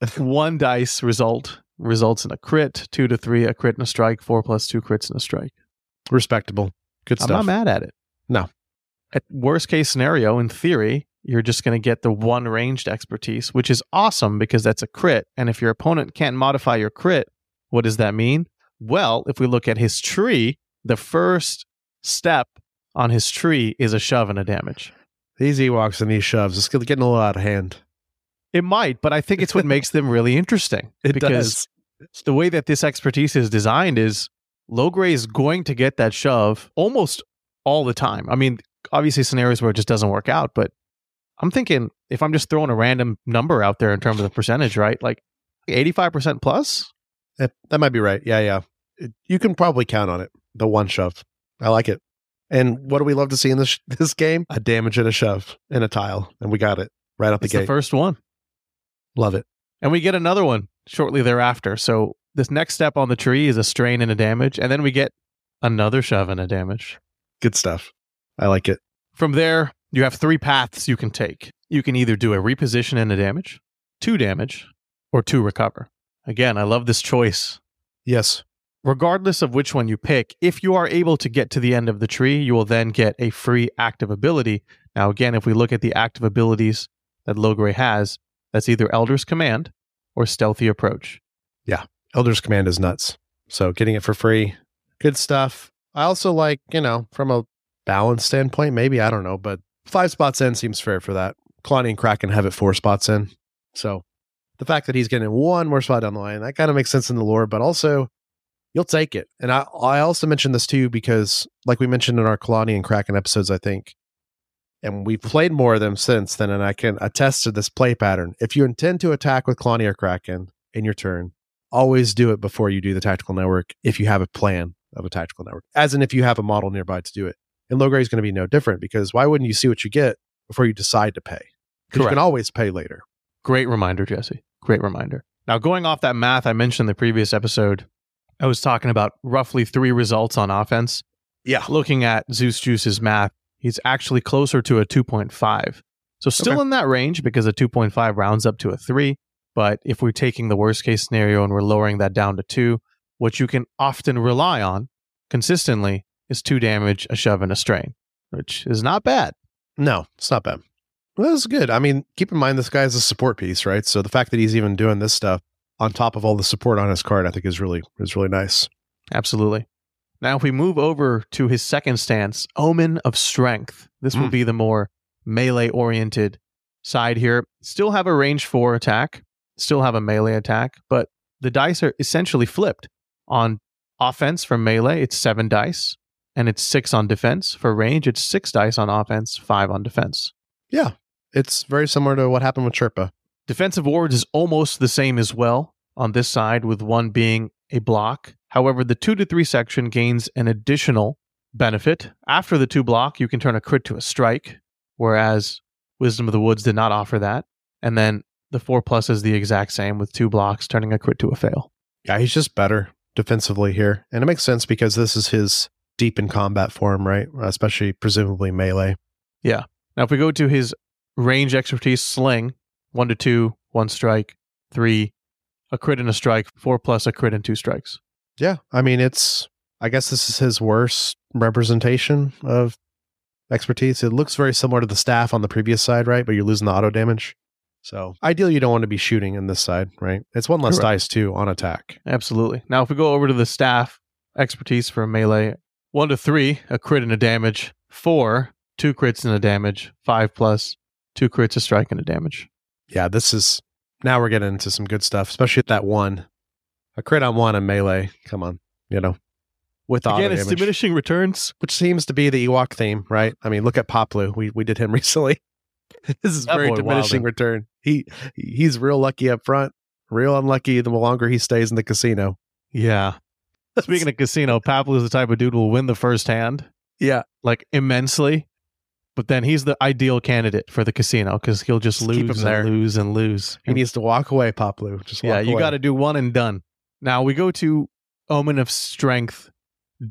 Like, one dice result results in a crit, two to three, a crit and a strike, four plus two crits and a strike. Respectable. Good stuff. I'm not mad at it. No. At worst case scenario, in theory, you're just going to get the one ranged expertise, which is awesome because that's a crit. And if your opponent can't modify your crit, what does that mean? Well, if we look at his tree, the first step on his tree is a shove and a damage. These Ewoks and these shoves, it's getting a little out of hand. It might, but I think it's what makes them really interesting. It because does. The way that this expertise is designed is Logray is going to get that shove almost all the time. I mean, obviously scenarios where it just doesn't work out, but I'm thinking if I'm just throwing a random number out there in terms of the percentage, right? Like eighty-five percent plus? That, that might be right. Yeah, yeah. It, you can probably count on it. The one shove. I like it. And what do we love to see in this this game? A damage and a shove and a tile. And we got it right out the gate. It's the first one. Love it. And we get another one shortly thereafter. So this next step on the tree is a strain and a damage, and then we get another shove and a damage. Good stuff. I like it. From there, you have three paths you can take. You can either do a reposition and a damage, two damage, or two recover. Again, I love this choice. Yes. Regardless of which one you pick, if you are able to get to the end of the tree, you will then get a free active ability. Now, again, if we look at the active abilities that Logray has, that's either Elder's Command or Stealthy Approach. Yeah. Elder's Command is nuts. So getting it for free, good stuff. I also like, you know, from a balance standpoint, maybe, I don't know, but five spots in seems fair for that. Kalani and Kraken have it four spots in. So the fact that he's getting one more spot down the line, that kind of makes sense in the lore, but also you'll take it. And I, I also mentioned this too, because like we mentioned in our Kalani and Kraken episodes, I think, and we've played more of them since then, and I can attest to this play pattern. If you intend to attack with Kalani or Kraken in your turn, always do it before you do the tactical network if you have a plan of a tactical network, as in if you have a model nearby to do it. And Logray is going to be no different, because why wouldn't you see what you get before you decide to pay? Because you can always pay later. Great reminder, Jesse. Great reminder. Now, going off that math I mentioned in the previous episode, I was talking about roughly three results on offense. Yeah. Looking at Zeus Juice's math, he's actually closer to a two point five. So still okay. in that range, because a two point five rounds up to a three. But if we're taking the worst case scenario and we're lowering that down to two, what you can often rely on consistently is two damage, a shove, and a strain, which is not bad. No, it's not bad. Well, that's good. I mean, keep in mind, this guy is a support piece, right? So the fact that he's even doing this stuff on top of all the support on his card, I think is really is really nice. Absolutely. Now, if we move over to his second stance, Omen of Strength, this mm. will be the more melee-oriented side here. Still have a range four attack, still have a melee attack, but the dice are essentially flipped. On offense for melee, it's seven dice, and it's six on defense. For range, it's six dice on offense, five on defense. Yeah, it's very similar to what happened with Chirpa. Defensive wards is almost the same as well on this side, with one being a block. However, the two to three section gains an additional benefit. After the two block, you can turn a crit to a strike, whereas Wisdom of the Woods did not offer that. And then the four plus is the exact same, with two blocks turning a crit to a fail. Yeah, he's just better defensively here. And it makes sense because this is his deep in combat form, right? Especially presumably melee. Yeah. Now, if we go to his range expertise, Sling, one to two, one strike, three, a crit and a strike, four plus a crit and two strikes. Yeah. I mean, it's, I guess this is his worst representation of expertise. It looks very similar to the staff on the previous side, right? But you're losing the auto damage. So ideally, you don't want to be shooting in this side, right? It's one less Correct. dice too on attack. Absolutely. Now, if we go over to the staff expertise for melee, one to three, a crit and a damage, four, two crits and a damage, five plus, two crits, a strike, and a damage. Yeah, this is, now we're getting into some good stuff, especially at that one. A crit on one and melee, come on, you know. With Again, it's damage. diminishing returns. Which seems to be the Ewok theme, right? I mean, look at Paploo. We we did him recently. This is that very diminishing wilding. return. He He's real lucky up front, real unlucky the longer he stays in the casino. Yeah. Speaking of casino, Paploo is the type of dude who will win the first hand. Yeah. Like, immensely. But then he's the ideal candidate for the casino because he'll just, just lose and there. lose and lose. He needs to walk away, Paploo. Just walk yeah, you got to do one and done. Now we go to Omen of Strength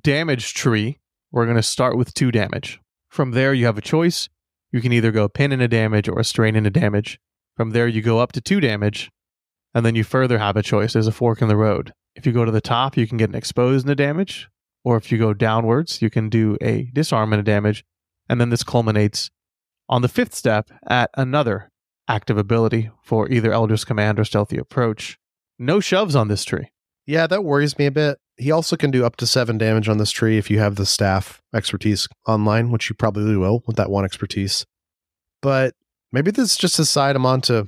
damage tree. We're going to start with two damage. From there, you have a choice. You can either go pin into damage or strain into damage. From there, you go up to two damage, and then you further have a choice. There's a fork in the road. If you go to the top, you can get an exposed into damage, or if you go downwards, you can do a disarm into damage. And then this culminates on the fifth step at another active ability for either Elder's Command or Stealthy Approach. No shoves on this tree. Yeah, that worries me a bit. He also can do up to seven damage on this tree if you have the staff expertise online, which you probably will with that one expertise. But maybe this is just a side I'm on to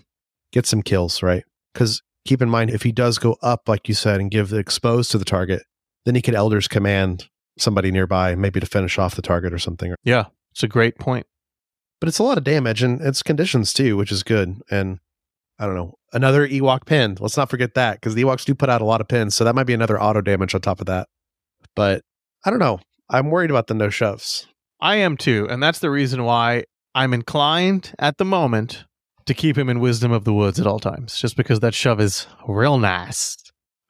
get some kills, right? Because keep in mind, if he does go up, like you said, and give the expose to the target, then he could Elder's Command somebody nearby, maybe to finish off the target or something. Yeah. It's a great point. But it's a lot of damage, and it's conditions too, which is good. And I don't know, another Ewok pin. Let's not forget that, because the Ewoks do put out a lot of pins, so that might be another auto damage on top of that. But I don't know. I'm worried about the no shoves. I am too, and that's the reason why I'm inclined at the moment to keep him in Wisdom of the Woods at all times, just because that shove is real nice.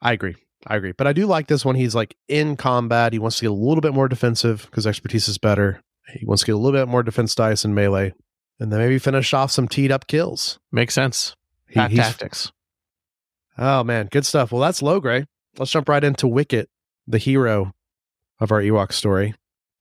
I agree. I agree. But I do like this one. He's like in combat. He wants to get a little bit more defensive because expertise is better. He wants to get a little bit more defense dice and melee, and then maybe finish off some teed up kills. Makes sense. He, Pat tactics. Oh, man. Good stuff. Well, that's Logray. Let's jump right into Wicket, the hero of our Ewok story,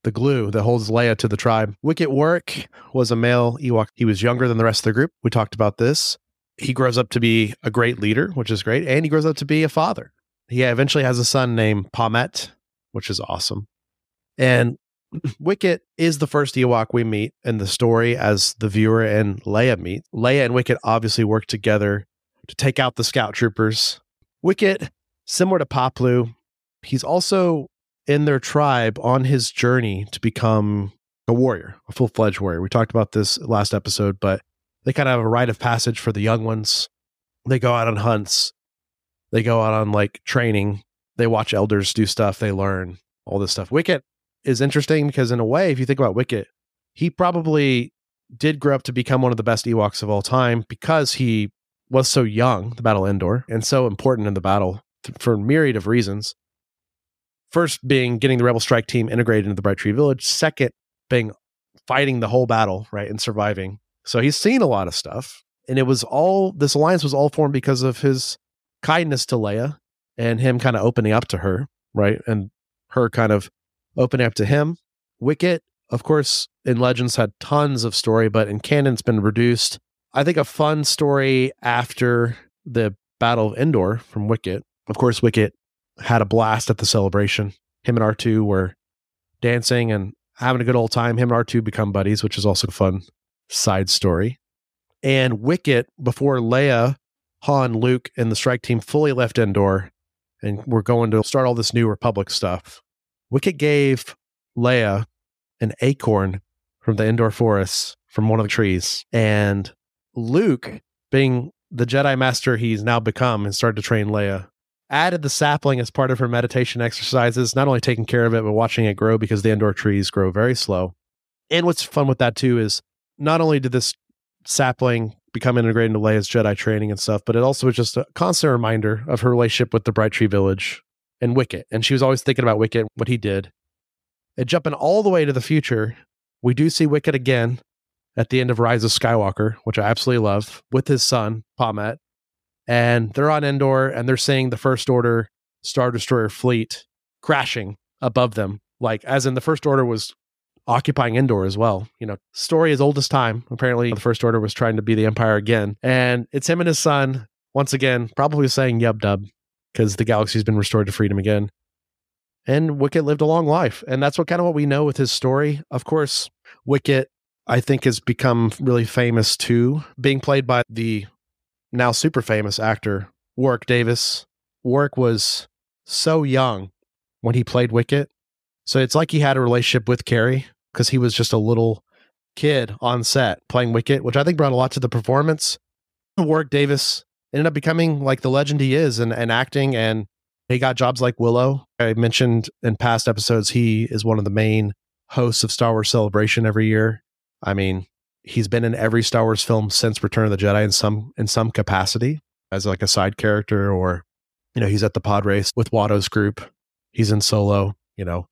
the glue that holds Leia to the tribe. Wicket Warrick was a male Ewok. He was younger than the rest of the group. We talked about this. He grows up to be a great leader, which is great, and he grows up to be a father. He eventually has a son named Pamet, which is awesome. And Wicket is the first Ewok we meet in the story as the viewer and Leia meet. Leia and Wicket obviously work together to take out the scout troopers. Wicket, similar to Paploo, he's also in their tribe on his journey to become a warrior, a full-fledged warrior. We talked about this last episode, but they kind of have a rite of passage for the young ones. They go out on hunts. They go out on like training. They watch elders do stuff. They learn all this stuff. Wicket is interesting because in a way, if you think about Wicket, he probably did grow up to become one of the best Ewoks of all time because he was so young, the Battle of Endor, and so important in the battle th- for a myriad of reasons. First being getting the Rebel Strike Team integrated into the Bright Tree Village. Second being fighting the whole battle, right, and surviving. So he's seen a lot of stuff. And it was all, this alliance was all formed because of his kindness to Leia and him kind of opening up to her, right? And her kind of opening up to him. Wicket, of course, in Legends had tons of story, but in canon it's been reduced. I think a fun story after the Battle of Endor from Wicket. Of course, Wicket had a blast at the celebration. Him and R two were dancing and having a good old time. Him and R two become buddies, which is also a fun side story. And Wicket, before Leia, Han, Luke, and the strike team fully left Endor and were going to start all this New Republic stuff, Wicket gave Leia an acorn from the Endor forest, from one of the trees. And Luke, being the Jedi Master he's now become and started to train Leia, added the sapling as part of her meditation exercises, not only taking care of it, but watching it grow because the Endor trees grow very slow. And what's fun with that too is not only did this sapling become integrated into Leia's Jedi training and stuff, but it also was just a constant reminder of her relationship with the Bright Tree Village and Wicket. And she was always thinking about Wicket, what he did. And jumping all the way to the future, we do see Wicket again at the end of Rise of Skywalker, which I absolutely love, with his son, Pamet. And they're on Endor, and they're seeing the First Order Star Destroyer fleet crashing above them. Like, as in the First Order was occupying Endor as well. You know, story as old as time. Apparently, the First Order was trying to be the Empire again. And it's him and his son, once again, probably saying yub-dub, because the galaxy's been restored to freedom again. And Wicket lived a long life. And that's what kind of what we know with his story. Of course, Wicket, I think, has become really famous too, being played by the now super famous actor, Warwick Davis. Warwick was so young when he played Wicket. So it's like he had a relationship with Carrie because he was just a little kid on set playing Wicket, which I think brought a lot to the performance. Warwick Davis ended up becoming like the legend he is and, and acting, and he got jobs like Willow. I mentioned in past episodes, he is one of the main hosts of Star Wars Celebration every year. I mean, he's been in every Star Wars film since Return of the Jedi in some in some capacity as like a side character, or, you know, he's at the pod race with Watto's group. He's in Solo, you know.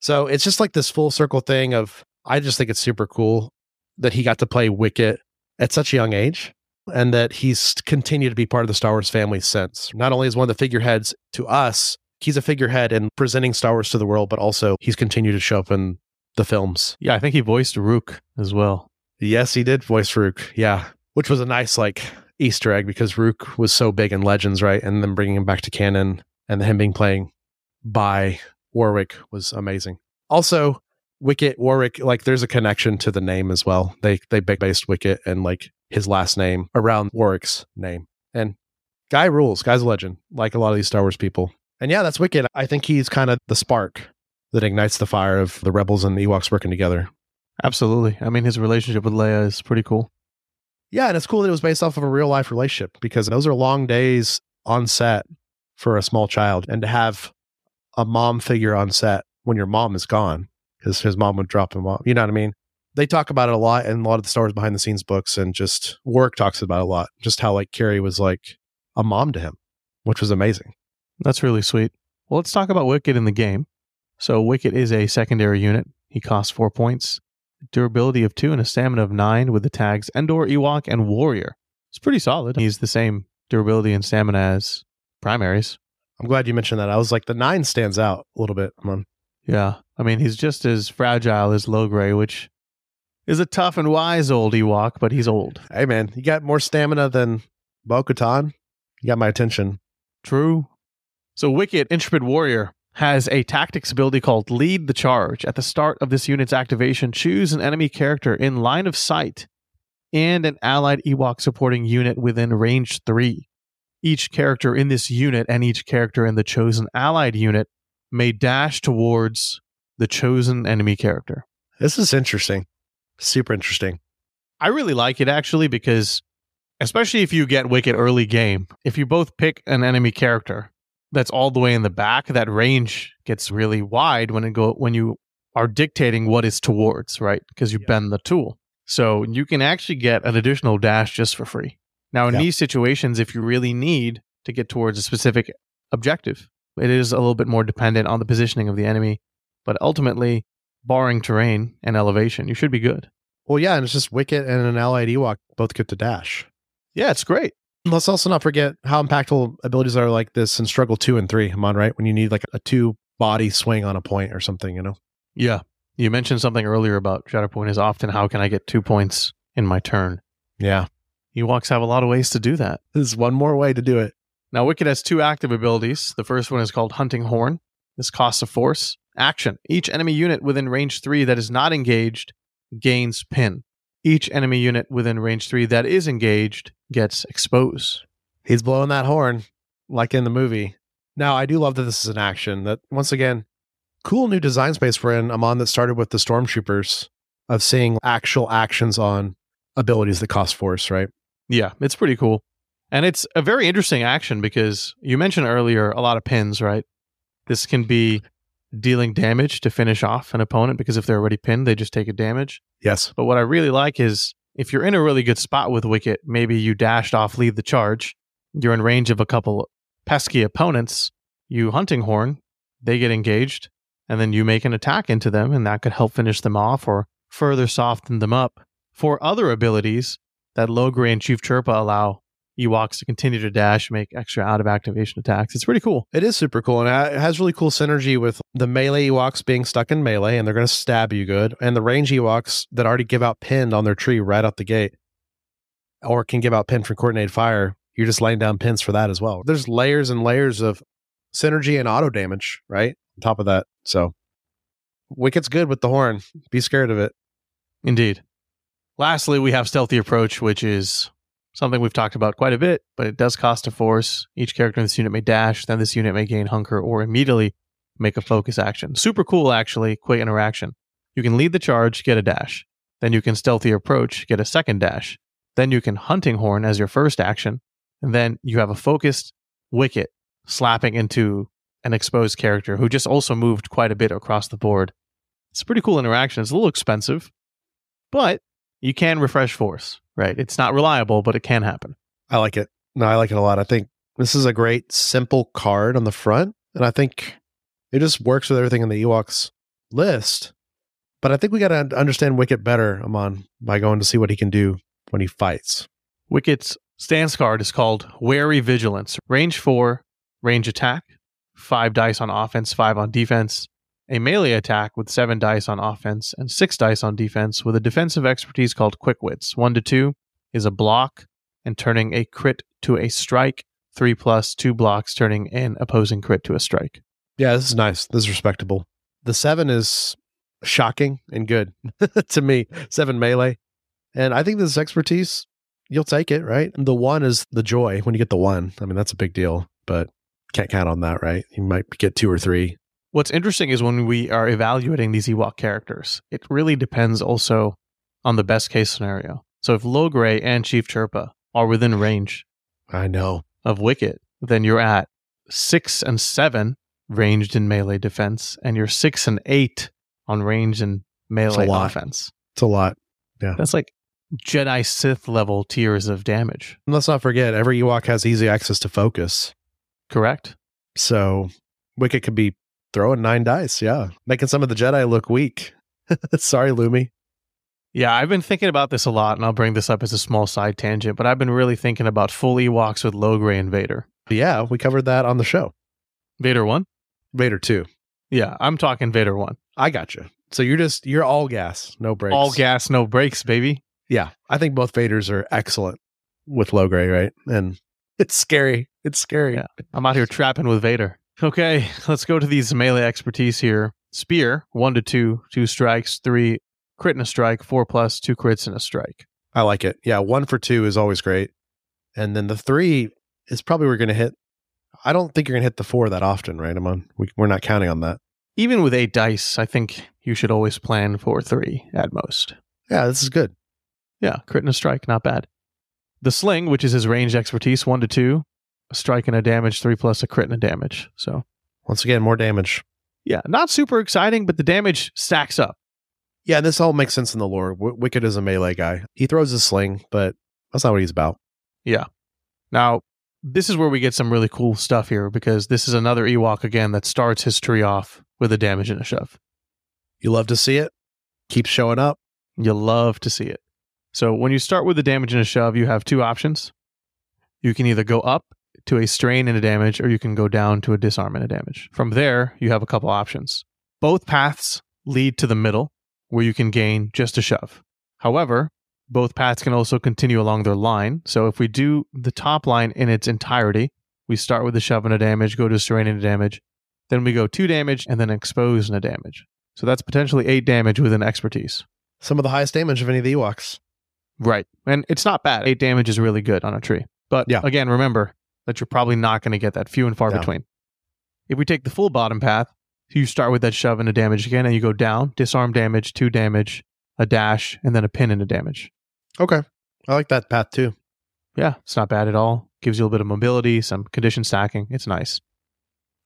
So it's just like this full circle thing of, I just think it's super cool that he got to play Wicket at such a young age and that he's continued to be part of the Star Wars family since. Not only is one of the figureheads to us, he's a figurehead in presenting Star Wars to the world, but also he's continued to show up in the films. Yeah, I think he voiced Rook as well. Yes, he did voice Rook. Yeah, which was a nice like Easter egg because Rook was so big in Legends, right? And then bringing him back to canon and him being playing by Warwick was amazing. Also, Wicket Warwick, like there's a connection to the name as well. They they based Wicket and like his last name around Warwick's name. And guy rules, guy's a legend, like a lot of these Star Wars people. And yeah, that's Wicket. I think he's kind of the spark that ignites the fire of the Rebels and the Ewoks working together. Absolutely. I mean, his relationship with Leia is pretty cool. Yeah, and it's cool that it was based off of a real life relationship because those are long days on set for a small child, and to have a mom figure on set when your mom is gone, because his mom would drop him off. You know what I mean? They talk about it a lot in a lot of the Star Wars behind the scenes books, and just Warwick talks about it a lot, just how like Carrie was like a mom to him, which was amazing. That's really sweet. Well, let's talk about Wicket in the game. So Wicket is a secondary unit. He costs four points, durability of two, and a stamina of nine with the tags Endor, Ewok, and Warrior. It's pretty solid. He's the same durability and stamina as primaries. I'm glad you mentioned that. I was like, the nine stands out a little bit, man. Yeah. I mean, he's just as fragile as Logray, which is a tough and wise old Ewok, but he's old. Hey, man, you got more stamina than Bo-Katan. You got my attention. True. So Wicket, intrepid warrior, has a tactics ability called Lead the Charge. At the start of this unit's activation, choose an enemy character in line of sight and an allied Ewok supporting unit within range three. Each character in this unit and each character in the chosen allied unit may dash towards the chosen enemy character. This is interesting. Super interesting. I really like it, actually, because especially if you get Wicket early game, if you both pick an enemy character that's all the way in the back, that range gets really wide when it go when you are dictating what is towards, right? Because you yeah. bend the tool. So you can actually get an additional dash just for free. Now, in yeah. these situations, if you really need to get towards a specific objective, it is a little bit more dependent on the positioning of the enemy. But ultimately, barring terrain and elevation, you should be good. Well, yeah, and it's just Wicket and an allied Ewok both get to dash. Yeah, it's great. Let's also not forget how impactful abilities are like this in Struggle two and three, Aman, right? When you need like a two-body swing on a point or something, you know? Yeah. You mentioned something earlier about Shatterpoint is often, how can I get two points in my turn? Yeah. Ewoks have a lot of ways to do that. This is one more way to do it. Now, Wicket has two active abilities. The first one is called Hunting Horn. This costs a force. Action. Each enemy unit within range three that is not engaged gains pin. Each enemy unit within range three that is engaged gets exposed. He's blowing that horn, like in the movie. Now, I do love that this is an action. That, once again, cool new design space we're in, Aman, that started with the Stormtroopers, of seeing actual actions on abilities that cost force, right? Yeah, it's pretty cool. And it's a very interesting action because you mentioned earlier a lot of pins, right? This can be dealing damage to finish off an opponent because if they're already pinned, they just take a damage. Yes. But what I really like is if you're in a really good spot with Wicket, maybe you dashed off Lead the Charge, you're in range of a couple pesky opponents, you Hunting Horn, they get engaged, and then you make an attack into them, and that could help finish them off or further soften them up. For other abilities that Logray and Chief Chirpa allow Ewoks to continue to dash, make extra out-of-activation attacks. It's pretty cool. It is super cool, and it has really cool synergy with the melee Ewoks being stuck in melee, and they're going to stab you good, and the range Ewoks that already give out pinned on their tree right out the gate, or can give out pinned from coordinated fire. You're just laying down pins for that as well. There's layers and layers of synergy and auto damage, right? On top of that, so Wicket's good with the horn. Be scared of it. Indeed. Lastly, we have Stealthy Approach, which is something we've talked about quite a bit, but it does cost a force. Each character in this unit may dash, then this unit may gain hunker or immediately make a focus action. Super cool, actually. Quick interaction. You can Lead the Charge, get a dash. Then you can Stealthy Approach, get a second dash. Then you can Hunting Horn as your first action. And then you have a focused Wicket slapping into an exposed character who just also moved quite a bit across the board. It's a pretty cool interaction. It's a little expensive, but you can refresh force. Right. It's not reliable, but it can happen. I like it. No, I like it a lot. I think this is a great, simple card on the front. And I think it just works with everything in the Ewoks list. But I think we got to understand Wicket better, Aman, by going to see what he can do when he fights. Wicket's stance card is called Wary Vigilance. Range four, range attack, five dice on offense, five on defense. A melee attack with seven dice on offense and six dice on defense with a defensive expertise called Quick Wits. One to two is a block and turning a crit to a strike. Three plus two blocks turning an opposing crit to a strike. Yeah, this is nice. This is respectable. The seven is shocking and good to me. Seven melee. And I think this expertise, you'll take it, right? And the one is the joy when you get the one. I mean, that's a big deal, but can't count on that, right? You might get two or three. What's interesting is when we are evaluating these Ewok characters, it really depends also on the best case scenario. So if Logray and Chief Chirpa are within range I know. of Wicket, then you're at six and seven ranged in melee defense, and you're six and eight on range and melee offense. It's a lot. Yeah. That's like Jedi Sith level tiers of damage. And let's not forget, every Ewok has easy access to focus. Correct. So Wicket could be throwing nine dice, yeah. Making some of the Jedi look weak. Sorry, Lumi. Yeah, I've been thinking about this a lot, and I'll bring this up as a small side tangent, but I've been really thinking about full Ewoks with Logray and Vader. Yeah, we covered that on the show. Vader one? Vader two. Yeah, I'm talking Vader one. I got you. So you're just, you're all gas, no brakes. All gas, no brakes, baby. Yeah, I think both Vaders are excellent with Logray, right? And it's scary. It's scary. Yeah. I'm out here trapping with Vader. Okay, let's go to these melee expertise here. Spear, one to two, two strikes, three, crit and a strike, four plus, two crits and a strike. I like it. Yeah, one for two is always great. And then the three is probably we're going to hit. I don't think you're going to hit the four that often, right, Amon? We, we're not counting on that. Even with eight dice, I think you should always plan for three at most. Yeah, this is good. Yeah, crit and a strike, not bad. The sling, which is his range expertise, one to two, a strike and a damage, three plus a crit and a damage. So once again, more damage. Yeah, not super exciting, but the damage stacks up. Yeah, this all makes sense in the lore. W- Wicket is a melee guy. He throws a sling, but that's not what he's about. Yeah. Now, this is where we get some really cool stuff here, because this is another Ewok again that starts his tree off with a damage and a shove. You love to see it. Keeps showing up. You love to see it. So when you start with a damage and a shove, you have two options. You can either go up to a strain and a damage, or you can go down to a disarm and a damage. From there, you have a couple options. Both paths lead to the middle, where you can gain just a shove. However, both paths can also continue along their line. So if we do the top line in its entirety, we start with a shove and a damage, go to a strain and a damage, then we go two damage, and then expose and a damage. So that's potentially eight damage with an expertise. Some of the highest damage of any of the Ewoks. Right. And it's not bad. Eight damage is really good on a tree. But yeah. Again, remember that you're probably not going to get that, few and far no. between. If we take the full bottom path, you start with that shove and a damage again, and you go down, disarm damage, two damage, a dash, and then a pin and a damage. Okay. I like that path too. Yeah, it's not bad at all. Gives you a little bit of mobility, some condition stacking. It's nice.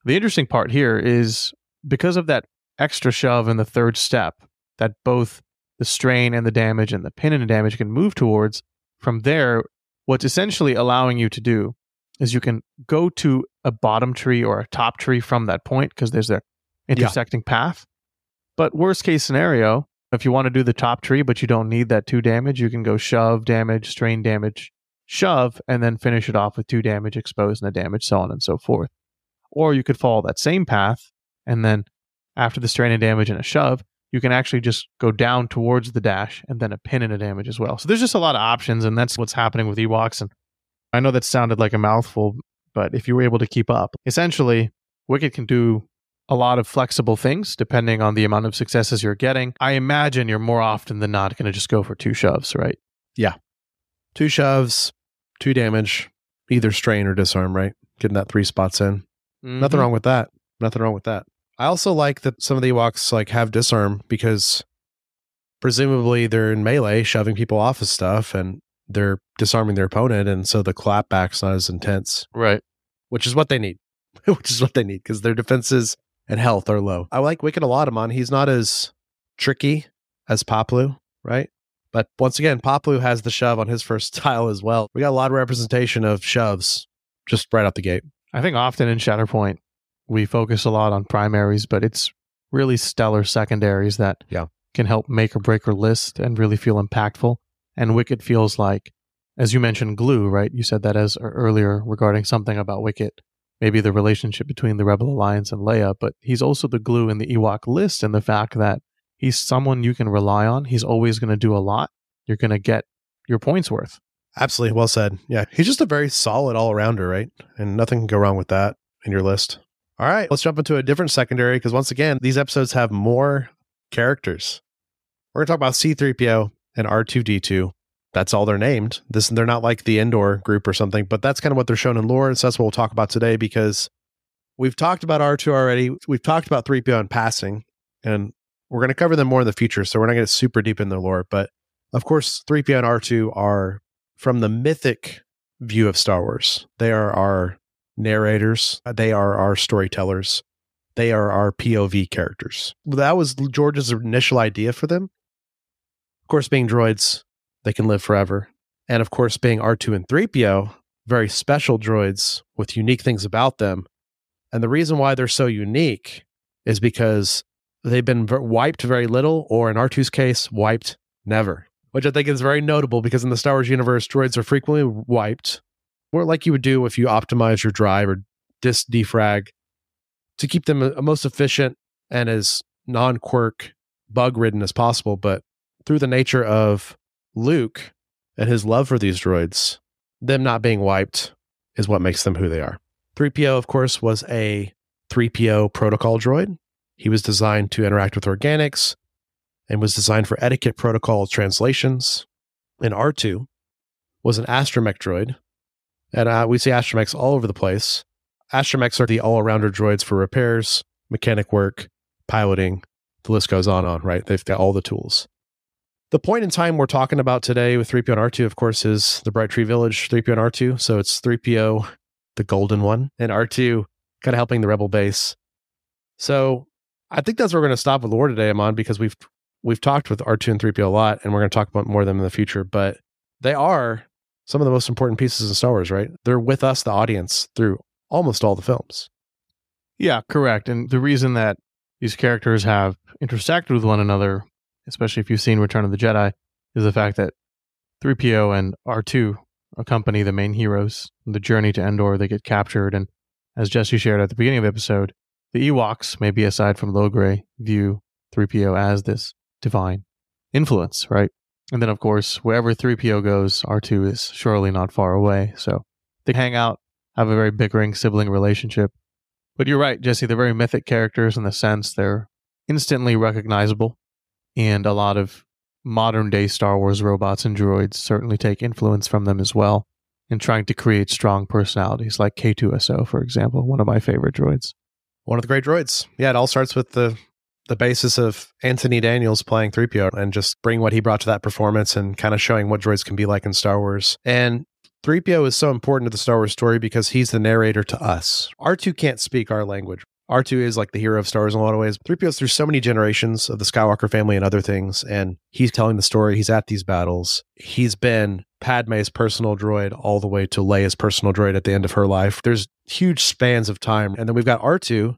The interesting part here is because of that extra shove in the third step that both the strain and the damage and the pin and the damage can move towards, from there, what's essentially allowing you to do is you can go to a bottom tree or a top tree from that point, because there's that intersecting yeah. path. But worst case scenario, if you want to do the top tree, but you don't need that two damage, you can go shove, damage, strain, damage, shove, and then finish it off with two damage, expose, and a damage, so on and so forth. Or you could follow that same path, and then after the strain and damage and a shove, you can actually just go down towards the dash and then a pin and a damage as well. So there's just a lot of options, and that's what's happening with Ewoks. And I know that sounded like a mouthful, but if you were able to keep up, essentially, Wicket can do a lot of flexible things depending on the amount of successes you're getting. I imagine you're more often than not going to just go for two shoves, right? Yeah. Two shoves, two damage, either strain or disarm, right? Getting that three spots in. Mm-hmm. Nothing wrong with that. Nothing wrong with that. I also like that some of the Ewoks like have disarm, because presumably they're in melee shoving people off of stuff and they're disarming their opponent, and so the clapback's not as intense. Right. Which is what they need. Which is what they need, because their defenses and health are low. I like Wicket a lot, Amon. He's not as tricky as Paploo, right? But once again, Paploo has the shove on his first tile as well. We got a lot of representation of shoves just right out the gate. I think often in Shatterpoint, we focus a lot on primaries, but it's really stellar secondaries that yeah. can help make or break your list and really feel impactful. And Wicket feels like, as you mentioned, glue, right? You said that as earlier regarding something about Wicket, maybe the relationship between the Rebel Alliance and Leia, but he's also the glue in the Ewok list, and the fact that he's someone you can rely on. He's always going to do a lot. You're going to get your points worth. Absolutely. Well said. Yeah. He's just a very solid all-arounder, right? And nothing can go wrong with that in your list. All right, let's jump into a different secondary, because once again, these episodes have more characters. We're going to talk about C three P O and R two D two. That's all they're named. This, they're not like the Endor group or something, but that's kind of what they're shown in lore, and so that's what we'll talk about today, because we've talked about R two already. We've talked about three P O in passing, and we're going to cover them more in the future, so we're not going to get super deep in their lore. But of course, three P O and R two are from the mythic view of Star Wars. They are our narrators. They are our storytellers. They are our P O V characters. That was George's initial idea for them. Of course, being droids, they can live forever. And of course, being R two and three P O, very special droids with unique things about them. And the reason why they're so unique is because they've been wiped very little, or in R two's case, wiped never, which I think is very notable, because in the Star Wars universe, droids are frequently wiped, or like you would do if you optimize your drive or disk defrag to keep them most efficient and as non-quirk, bug-ridden as possible. But through the nature of Luke and his love for these droids, them not being wiped is what makes them who they are. three P O, of course, was a three P O protocol droid. He was designed to interact with organics and was designed for etiquette protocol translations. And R two was an astromech droid. And uh, we see astromechs all over the place. Astromechs are the all-arounder droids for repairs, mechanic work, piloting. The list goes on and on, right? They've got all the tools. The point in time we're talking about today with three P O and R two, of course, is the Bright Tree Village, three P O and R two. So it's three P O, the golden one, and R two kind of helping the rebel base. So I think that's where we're going to stop with the war today, Aman, because we've we've talked with R two and three P O a lot, and we're going to talk about more of them in the future. But they are some of the most important pieces in Star Wars, right? They're with us, the audience, through almost all the films. Yeah, correct. And the reason that these characters have intersected with one another, especially if you've seen Return of the Jedi, is the fact that three P O and R two accompany the main heroes on the journey to Endor. They get captured, and as Jesse shared at the beginning of the episode, the Ewoks, maybe aside from Logray, view three P O as this divine influence, right? And then, of course, wherever three P O goes, R two is surely not far away. So they hang out, have a very bickering sibling relationship. But you're right, Jesse, they're very mythic characters in the sense they're instantly recognizable. And a lot of modern-day Star Wars robots and droids certainly take influence from them as well in trying to create strong personalities, like K two S O, for example, one of my favorite droids. One of the great droids. Yeah, it all starts with the, the basis of Anthony Daniels playing three P O and just bringing what he brought to that performance and kind of showing what droids can be like in Star Wars. And three P O is so important to the Star Wars story because he's the narrator to us. R two can't speak our language. R two is like the hero of Star Wars in a lot of ways. three P O's through so many generations of the Skywalker family and other things, and he's telling the story. He's at these battles. He's been Padme's personal droid all the way to Leia's personal droid at the end of her life. There's huge spans of time. And then we've got R two,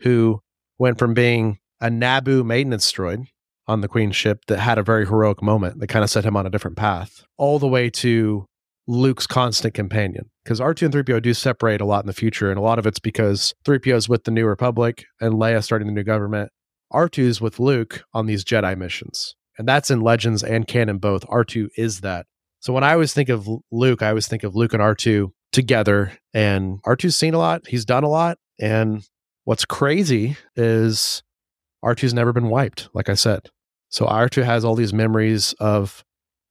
who went from being a Naboo maintenance droid on the Queen's ship that had a very heroic moment that kind of set him on a different path, all the way to Luke's constant companion, because R two and three P O do separate a lot in the future, and a lot of it's because three P O is with the New Republic and Leia starting the new government. R two's with Luke on these Jedi missions, and that's in Legends and canon both. R two is that. So when I always think of Luke, I always think of Luke and R two together, and R two's seen a lot, he's done a lot, and what's crazy is R two's never been wiped, like I said. So R two has all these memories of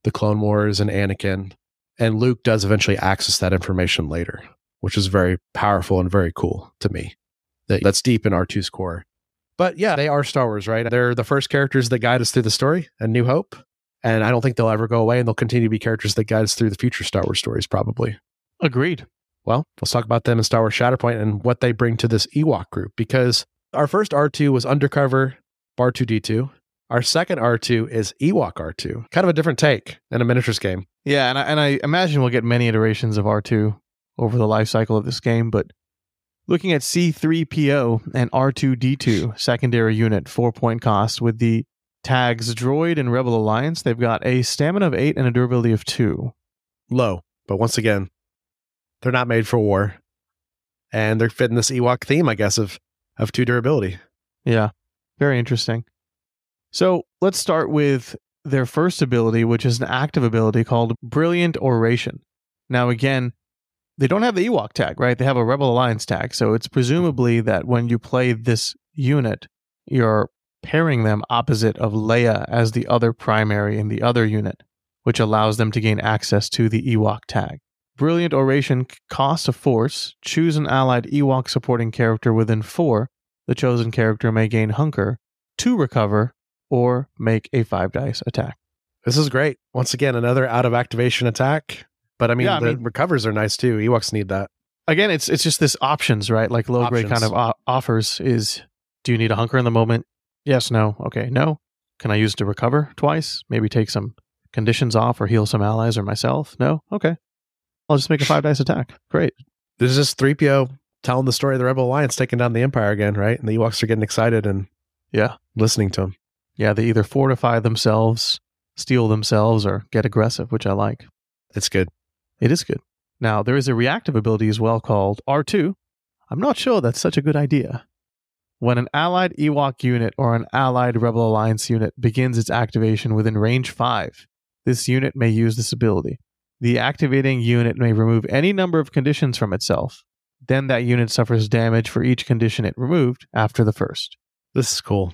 the Clone Wars and Anakin. And Luke does eventually access that information later, which is very powerful and very cool to me. That, that's deep in R two's core. But yeah, they are Star Wars, right? They're the first characters that guide us through the story and New Hope. And I don't think they'll ever go away, and they'll continue to be characters that guide us through the future Star Wars stories, probably. Agreed. Well, let's talk about them in Star Wars Shatterpoint and what they bring to this Ewok group. Because our first R two was undercover R two D two. Our second R two is Ewok R two. Kind of a different take in a miniatures game. Yeah, and I, and I imagine we'll get many iterations of R two over the life cycle of this game, but looking at C three P O and R two D two, secondary unit, four-point cost, with the tags Droid and Rebel Alliance, they've got a stamina of eight and a durability of two. Low, but once again, they're not made for war. And they're fitting this Ewok theme, I guess, of, of two durability. Yeah, very interesting. So let's start with their first ability, which is an active ability called Brilliant Oration. Now, again, they don't have the Ewok tag, right? They have a Rebel Alliance tag. So it's presumably that when you play this unit, you're pairing them opposite of Leia as the other primary in the other unit, which allows them to gain access to the Ewok tag. Brilliant Oration costs a force. Choose an allied Ewok supporting character within four. The chosen character may gain Hunker to recover or make a five dice attack. This is great. Once again, another out of activation attack. But I mean, yeah, I the mean, recovers are nice too. Ewoks need that. Again, it's it's just this options, right? Like Logray kind of o- offers is, do you need a hunker in the moment? Yes, no. Okay, no. Can I use it to recover twice? Maybe take some conditions off or heal some allies or myself? No? Okay. I'll just make a five dice attack. Great. This is just three P O telling the story of the Rebel Alliance taking down the Empire again, right? And the Ewoks are getting excited and yeah, listening to them. Yeah, they either fortify themselves, steal themselves, or get aggressive, which I like. It's good. It is good. Now, there is a reactive ability as well called R two. I'm not sure that's such a good idea. When an allied Ewok unit or an allied Rebel Alliance unit begins its activation within range five, this unit may use this ability. The activating unit may remove any number of conditions from itself. Then that unit suffers damage for each condition it removed after the first. This is cool.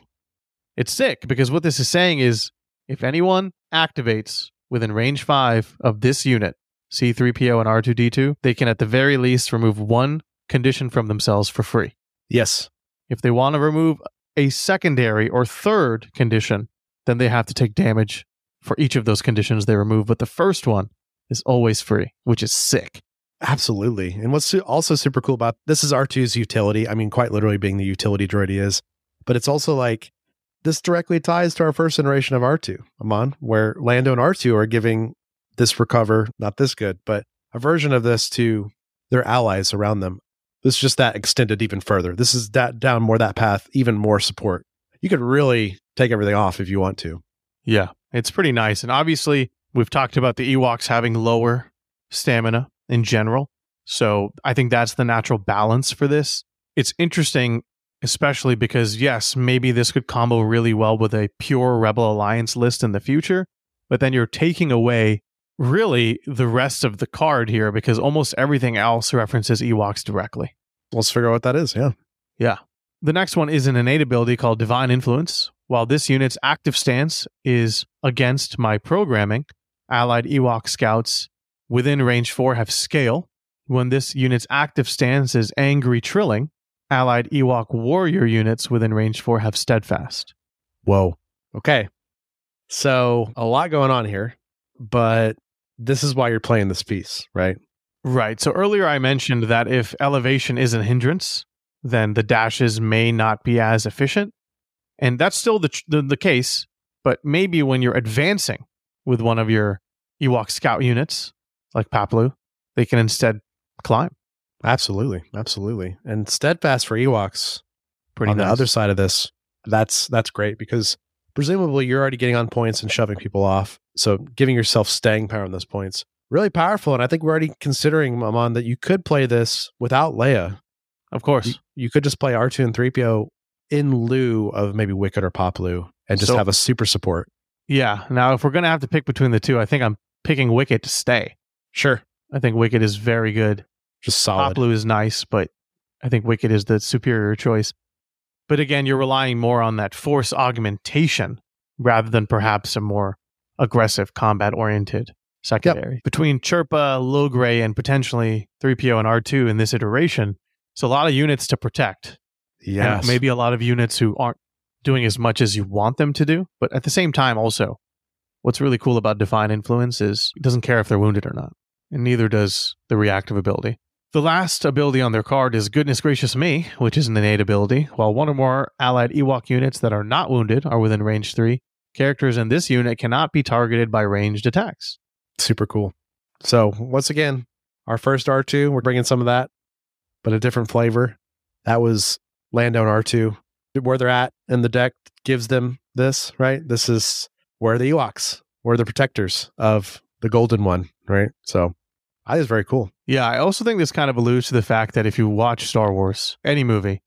It's sick, because what this is saying is, if anyone activates within range five of this unit, C three P O and R two D two, they can at the very least remove one condition from themselves for free. Yes. If they want to remove a secondary or third condition, then they have to take damage for each of those conditions they remove. But the first one is always free, which is sick. Absolutely. And what's also super cool about this is R two's utility. I mean, quite literally being the utility droid he is. But it's also like, this directly ties to our first iteration of R two, Aman, where Lando and R two are giving this recover, not this good, but a version of this to their allies around them. This is just that extended even further. This is that down more that path, even more support. You could really take everything off if you want to. Yeah, it's pretty nice. And obviously, we've talked about the Ewoks having lower stamina in general. So I think that's the natural balance for this. It's interesting, especially because, yes, maybe this could combo really well with a pure Rebel Alliance list in the future, but then you're taking away really the rest of the card here, because almost everything else references Ewoks directly. Let's figure out what that is, yeah. Yeah. The next one is an innate ability called Divine Influence. While this unit's active stance is against my programming, allied Ewok scouts within range four have scale. When this unit's active stance is angry trilling, allied Ewok warrior units within range four have steadfast. Whoa. Okay. So a lot going on here, but this is why you're playing this piece, right? Right. So earlier I mentioned that if elevation is a hindrance, then the dashes may not be as efficient. And that's still the, the, the case, but maybe when you're advancing with one of your Ewok scout units, like Paploo, they can instead climb. Absolutely. Absolutely. And steadfast for Ewoks pretty on nice. The other side of this. That's, that's great, because presumably you're already getting on points and shoving people off. So giving yourself staying power on those points, really powerful. And I think we're already considering, Aman, that you could play this without Leia. Of course. You, you could just play R two and three P O in lieu of maybe Wicket or Paploo and just so, have a super support. Yeah. Now, if we're going to have to pick between the two, I think I'm picking Wicket to stay. Sure. I think Wicket is very good. Just solid. Paploo is nice, but I think Wicket is the superior choice. But again, you're relying more on that force augmentation rather than perhaps a more aggressive combat-oriented secondary. Yep. Between Chirpa, Logray, and potentially three P O and R two in this iteration, it's a lot of units to protect. Yes. And maybe a lot of units who aren't doing as much as you want them to do. But at the same time, also, what's really cool about Divine Influence is it doesn't care if they're wounded or not. And neither does the reactive ability. The last ability on their card is Goodness Gracious Me, which is an innate ability. While one or more allied Ewok units that are not wounded are within range three, characters in this unit cannot be targeted by ranged attacks. Super cool. So, once again, our first R two, we're bringing some of that, but a different flavor. That was Lando and R two. Where they're at in the deck gives them this, right? This is where the Ewoks, where the protectors of the golden one, right? So, I think it's very cool. Yeah, I also think this kind of alludes to the fact that if you watch Star Wars, any movie,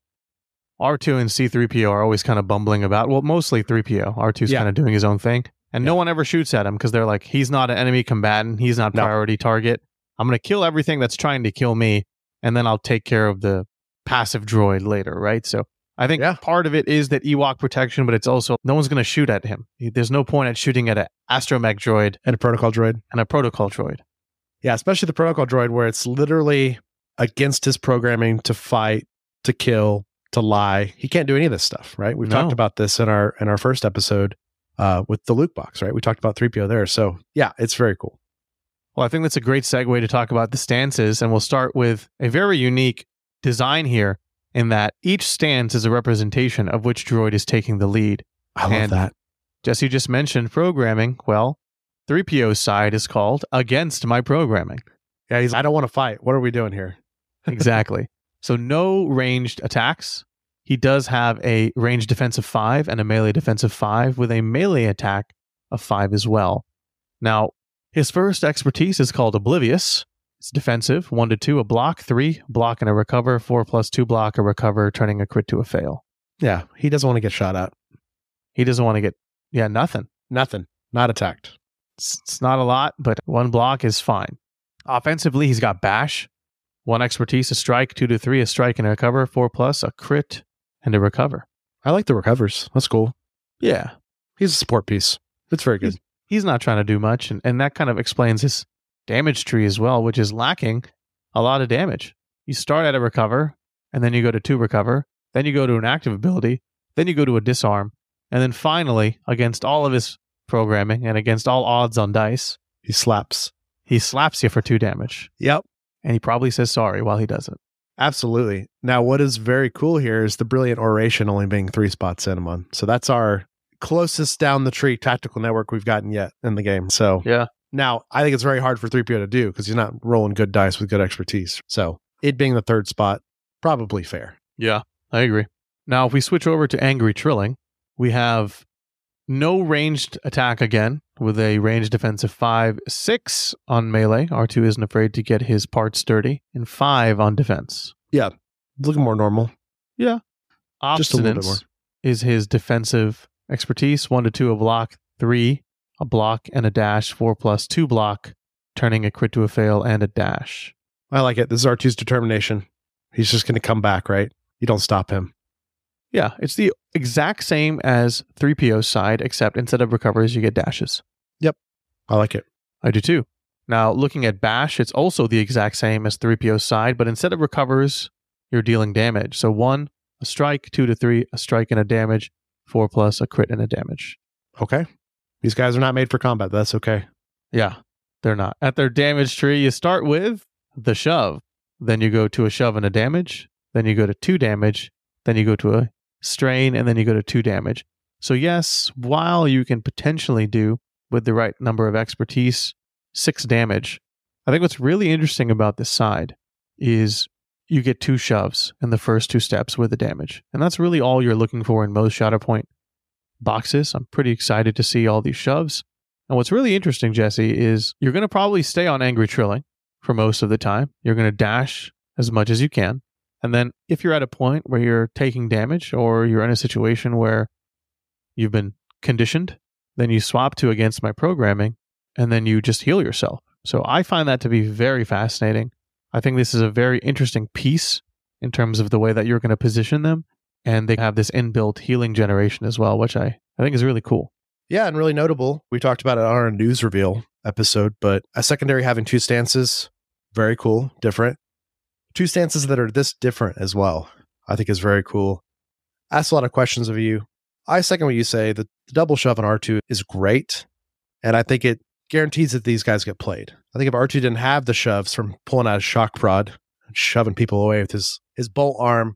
R two and C three P O are always kind of bumbling about, well, mostly three P O. R two's yeah. kind of doing his own thing. And yeah. no one ever shoots at him because they're like, he's not an enemy combatant. He's not priority no. target. I'm going to kill everything that's trying to kill me, and then I'll take care of the passive droid later, right? So I think yeah. part of it is that Ewok protection, but it's also no one's going to shoot at him. There's no point at shooting at an astromech droid. And a protocol droid. And a protocol droid. Yeah, especially the protocol droid, where it's literally against his programming to fight, to kill, to lie. He can't do any of this stuff, right? We've no. talked about this in our in our first episode uh, with the Luke box, right? We talked about three P O there. So yeah, it's very cool. Well, I think that's a great segue to talk about the stances, and we'll start with a very unique design here in that each stance is a representation of which droid is taking the lead. I love and that. Jesse just mentioned programming. Well, three P O's side is called Against My Programming. Yeah, he's like, I don't want to fight. What are we doing here? Exactly. So no ranged attacks. He does have a ranged defense of five and a melee defense of five with a melee attack of five as well. Now, his first expertise is called Oblivious. It's defensive, one to two, a block, three, block and a recover, four plus two block, a recover, turning a crit to a fail. Yeah, he doesn't want to get shot at. He doesn't want to get, yeah, nothing. Nothing. Not attacked. It's not a lot, but one block is fine. Offensively, he's got Bash, One expertise, a strike. Two to three, a strike and a recover. Four plus, a crit and a recover. I like the recovers. That's cool. Yeah. He's a support piece. That's very good. He's, he's not trying to do much. And, and that kind of explains his damage tree as well, which is lacking a lot of damage. You start at a recover, and then you go to two recover. Then you go to an active ability. Then you go to a disarm. And then finally, against all of his programming and against all odds on dice, he slaps. He slaps you for two damage. Yep. And he probably says sorry while he does it. Absolutely. Now, what is very cool here is the brilliant oration only being three spots in Amon. So that's our closest down the tree tactical network we've gotten yet in the game. So yeah. Now, I think it's very hard for three P O to do because he's not rolling good dice with good expertise. So it being the third spot, probably fair. Yeah, I agree. Now, if we switch over to Angry Trilling, we have no ranged attack again with a range defense of five, six on melee. R two isn't afraid to get his parts dirty. And five on defense. Yeah, looking more normal. Yeah. Obstinance is his defensive expertise. one to two a block, three a block and a dash, four plus two block, turning a crit to a fail and a dash. I like it. This is R two's determination. He's just going to come back, right? You don't stop him. Yeah, it's the exact same as three P O's side, except instead of recoveries, you get dashes. Yep. I like it. I do too. Now, looking at Bash, it's also the exact same as three P O's side, but instead of recovers, you're dealing damage. So one, a strike, two to three, a strike and a damage, four plus, a crit and a damage. Okay. These guys are not made for combat. That's okay. Yeah, they're not. At their damage tree, you start with the shove. Then you go to a shove and a damage. Then you go to two damage. Then you go to a strain, and then you go to two damage. So yes, while you can potentially do, with the right number of expertise, six damage. I think what's really interesting about this side is you get two shoves in the first two steps with the damage. And that's really all you're looking for in most Shatterpoint boxes. I'm pretty excited to see all these shoves. And what's really interesting, Jesse, is you're going to probably stay on Angry Trilling for most of the time. You're going to dash as much as you can. And then if you're at a point where you're taking damage or you're in a situation where you've been conditioned, then you swap to against my programming and then you just heal yourself. So I find that to be very fascinating. I think this is a very interesting piece in terms of the way that you're going to position them. And they have this inbuilt healing generation as well, which I, I think is really cool. Yeah, and really notable. We talked about it on our news reveal episode, but a secondary having two stances, very cool, different. Two stances that are this different as well, I think is very cool. Asked a lot of questions of you. I second what you say. The, the double shove on R two is great, and I think it guarantees that these guys get played. I think if R two didn't have the shoves from pulling out a shock prod and shoving people away with his, his bolt arm,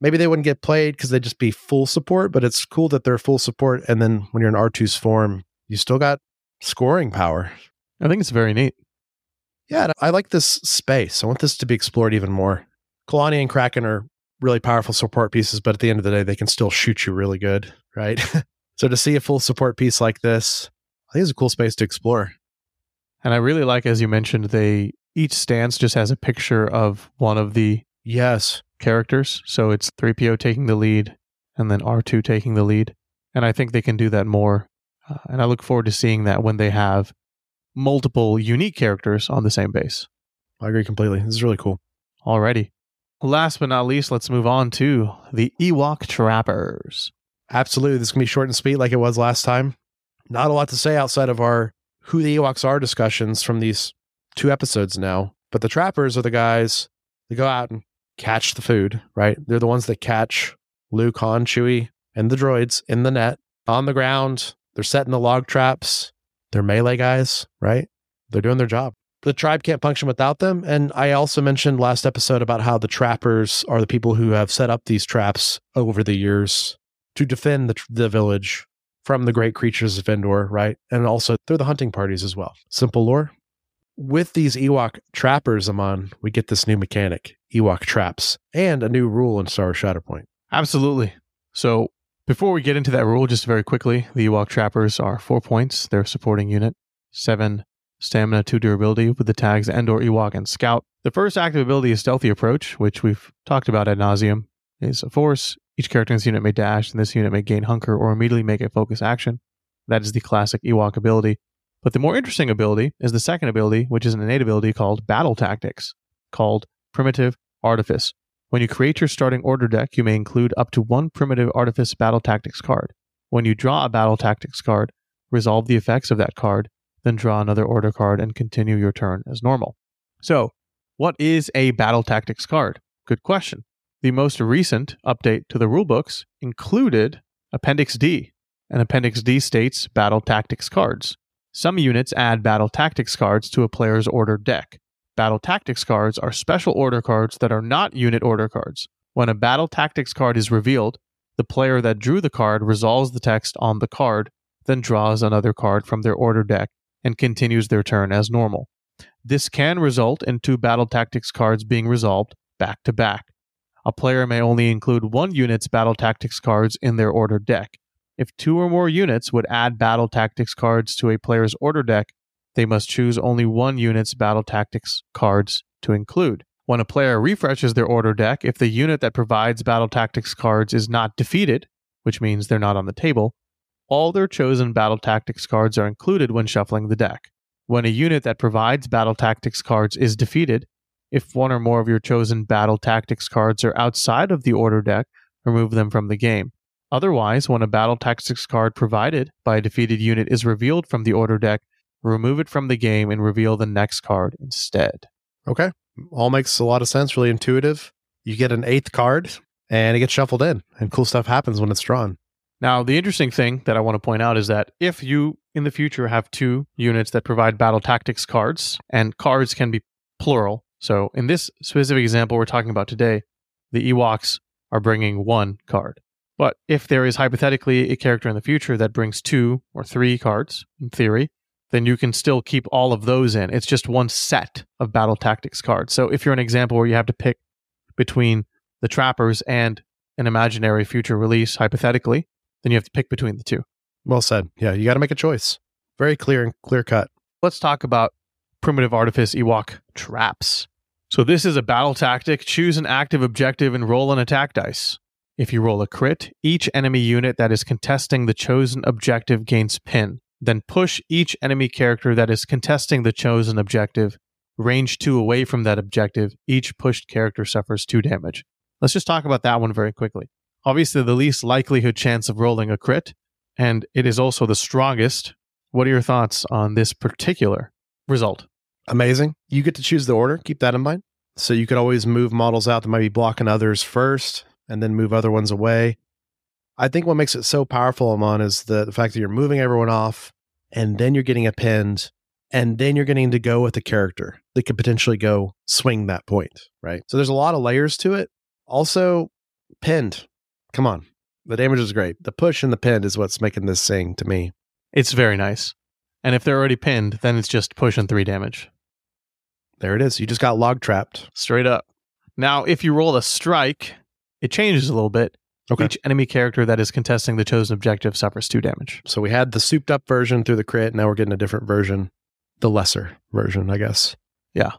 maybe they wouldn't get played because they'd just be full support, but it's cool that they're full support, and then when you're in R two's form, you still got scoring power. I think it's very neat. Yeah, I like this space. I want this to be explored even more. Kalani and Kraken are really powerful support pieces, but at the end of the day, they can still shoot you really good, right? So to see a full support piece like this, I think it's a cool space to explore. And I really like, as you mentioned, they each stance just has a picture of one of the yes characters. So it's three P O taking the lead and then R two taking the lead. And I think they can do that more. Uh, and I look forward to seeing that when they have multiple unique characters on the same base. I agree completely. This is really cool. Alrighty. Last but not least, let's move on to the Ewok Trappers. Absolutely. This can be short and sweet like it was last time. Not a lot to say outside of our who the Ewoks are discussions from these two episodes now. But the Trappers are the guys that go out and catch the food, right? They're the ones that catch Luke, Han, Chewie, and the droids in the net, on the ground. They're setting the log traps. They're melee guys, right? They're doing their job. The tribe can't function without them. And I also mentioned last episode about how the trappers are the people who have set up these traps over the years to defend the, the village from the great creatures of Endor, right? And also they're the hunting parties as well. Simple lore. With these Ewok trappers, Amon, we get this new mechanic, Ewok traps, and a new rule in Star Wars Shatterpoint. Absolutely. So before we get into that rule, just very quickly, the Ewok Trappers are four points. They're a supporting unit. Seven stamina, two durability with the tags Endor, Ewok, and Scout. The first active ability is Stealthy Approach, which we've talked about ad nauseum, is a force. Each character in this unit may dash, and this unit may gain hunker or immediately make a focus action. That is the classic Ewok ability. But the more interesting ability is the second ability, which is an innate ability called Battle Tactics, called primitive artifice. When you create your starting order deck, you may include up to one primitive artifice battle tactics card. When you draw a battle tactics card, resolve the effects of that card, then draw another order card and continue your turn as normal. So, what is a battle tactics card? Good question. The most recent update to the rulebooks included Appendix D, and Appendix D states battle tactics cards. Some units add battle tactics cards to a player's order deck. Battle tactics cards are special order cards that are not unit order cards. When a battle tactics card is revealed, the player that drew the card resolves the text on the card, then draws another card from their order deck and continues their turn as normal. This can result in two battle tactics cards being resolved back to back. A player may only include one unit's battle tactics cards in their order deck. If two or more units would add battle tactics cards to a player's order deck, they must choose only one unit's battle tactics cards to include. When a player refreshes their order deck, if the unit that provides battle tactics cards is not defeated, which means they're not on the table, all their chosen battle tactics cards are included when shuffling the deck. When a unit that provides battle tactics cards is defeated, if one or more of your chosen battle tactics cards are outside of the order deck, remove them from the game. Otherwise, when a battle tactics card provided by a defeated unit is revealed from the order deck, remove it from the game and reveal the next card instead. Okay. All makes a lot of sense. Really intuitive. You get an eighth card and it gets shuffled in, and cool stuff happens when it's drawn. Now, the interesting thing that I want to point out is that if you, in the future, have two units that provide battle tactics cards, and cards can be plural. So in this specific example we're talking about today, the Ewoks are bringing one card. But if there is hypothetically a character in the future that brings two or three cards, in theory, then you can still keep all of those in. It's just one set of battle tactics cards. So if you're an example where you have to pick between the trappers and an imaginary future release, hypothetically, then you have to pick between the two. Well said. Yeah, you got to make a choice. Very clear and clear cut. Let's talk about primitive artifice Ewok traps. So this is a battle tactic. Choose an active objective and roll an attack dice. If you roll a crit, each enemy unit that is contesting the chosen objective gains pin. Then push each enemy character that is contesting the chosen objective, range two away from that objective. Each pushed character suffers two damage. Let's just talk about that one very quickly. Obviously, the least likelihood chance of rolling a crit, and it is also the strongest. What are your thoughts on this particular result? Amazing. You get to choose the order. Keep that in mind. So you could always move models out that might be blocking others first, and then move other ones away. I think what makes it so powerful, Aman, is the, the fact that you're moving everyone off, and then you're getting appended, and then you're getting to go with a character that could potentially go swing that point, right? So there's a lot of layers to it. Also, pinned. Come on. The damage is great. The push and the pinned is what's making this sing to me. It's very nice. And if they're already pinned, then it's just push and three damage. There it is. You just got log trapped. Straight up. Now, if you roll a strike, it changes a little bit. Okay. Each enemy character that is contesting the chosen objective suffers two damage. So we had the souped up version through the crit. Now we're getting a different version. The lesser version, I guess. Yeah.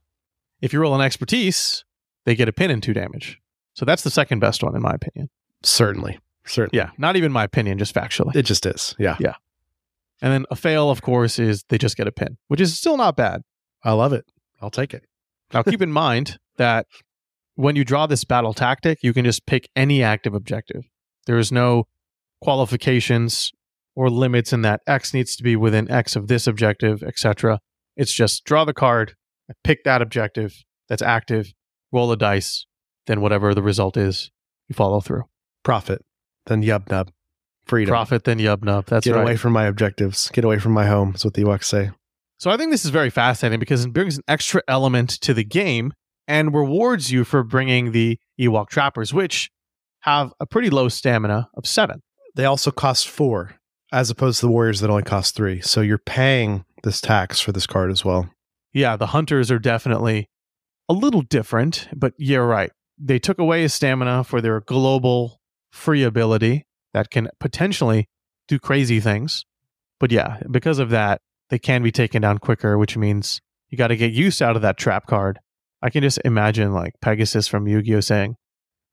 If you roll an expertise, they get a pin and two damage. So that's the second best one, in my opinion. Certainly. Certainly. Yeah. Not even my opinion, just factually. It just is. Yeah. Yeah. And then a fail, of course, is they just get a pin, which is still not bad. I love it. I'll take it. Now keep in mind that when you draw this battle tactic, you can just pick any active objective. There is no qualifications or limits in that X needs to be within X of this objective, et cetera. It's just draw the card, pick that objective that's active, roll a dice, then whatever the result is, you follow through. Profit, then yub-nub. Freedom. Profit, then yub-nub. That's right. Get away from my objectives. Get away from my home is what the Ewoks say. So I think this is very fascinating because it brings an extra element to the game and rewards you for bringing the Ewok Trappers, which have a pretty low stamina of seven. They also cost four, as opposed to the Warriors that only cost three. So you're paying this tax for this card as well. Yeah, the Hunters are definitely a little different, but you're right. They took away his stamina for their global free ability that can potentially do crazy things. But yeah, because of that, they can be taken down quicker, which means you got to get use out of that trap card. I can just imagine like Pegasus from Yu-Gi-Oh saying,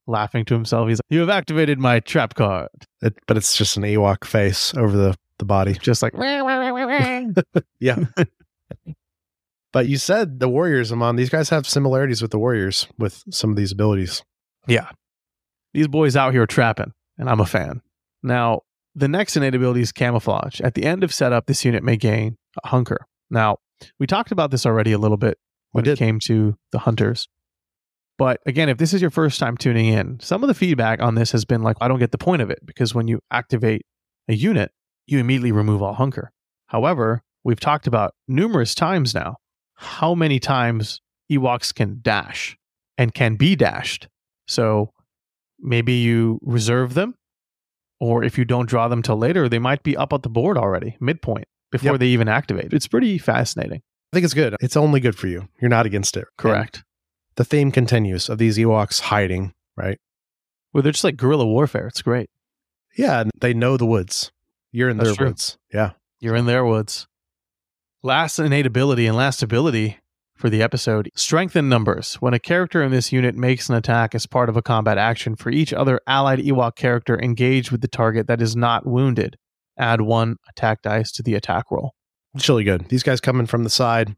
laughing to himself, he's like, you have activated my trap card. It, but it's just an Ewok face over the, the body. Just like, yeah. But you said the Warriors, Amon, these guys have similarities with the Warriors with some of these abilities. Yeah. These boys out here are trapping, and I'm a fan. Now, the next innate ability is camouflage. At the end of setup, this unit may gain a hunker. Now, we talked about this already a little bit when it came to the hunters. But again, if this is your first time tuning in, some of the feedback on this has been like, I don't get the point of it, because when you activate a unit, you immediately remove all hunker. However, we've talked about numerous times now how many times Ewoks can dash and can be dashed. So maybe you reserve them, or if you don't draw them till later, they might be up at the board already, midpoint, before yep. they even activate. It's pretty fascinating. I think it's good. It's only good for you. You're not against it. Correct. And the theme continues of these Ewoks hiding, right? Well, they're just like guerrilla warfare. It's great. Yeah, and they know the woods. You're in That's their true. woods. Yeah. You're in their woods. Last innate ability and last ability for the episode, Strength in Numbers. When a character in this unit makes an attack as part of a combat action, for each other allied Ewok character engaged with the target that is not wounded, add one attack dice to the attack roll. It's really good. These guys coming from the side,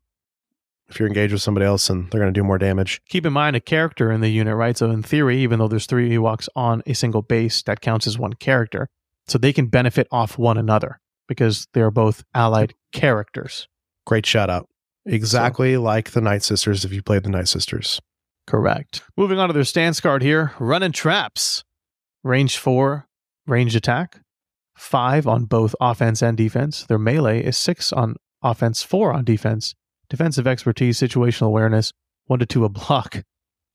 if you're engaged with somebody else, and they're going to do more damage. Keep in mind a character in the unit, right? So in theory, even though there's three Ewoks on a single base, that counts as one character. So they can benefit off one another because they're both allied characters. Great shout out. Exactly so. Like the Night Sisters if you played the Night Sisters. Correct. Moving on to their stance card here. Running traps. Range four, ranged attack. Five on both offense and defense. Their melee is six on offense, four on defense. Defensive expertise, situational awareness, one to two a block.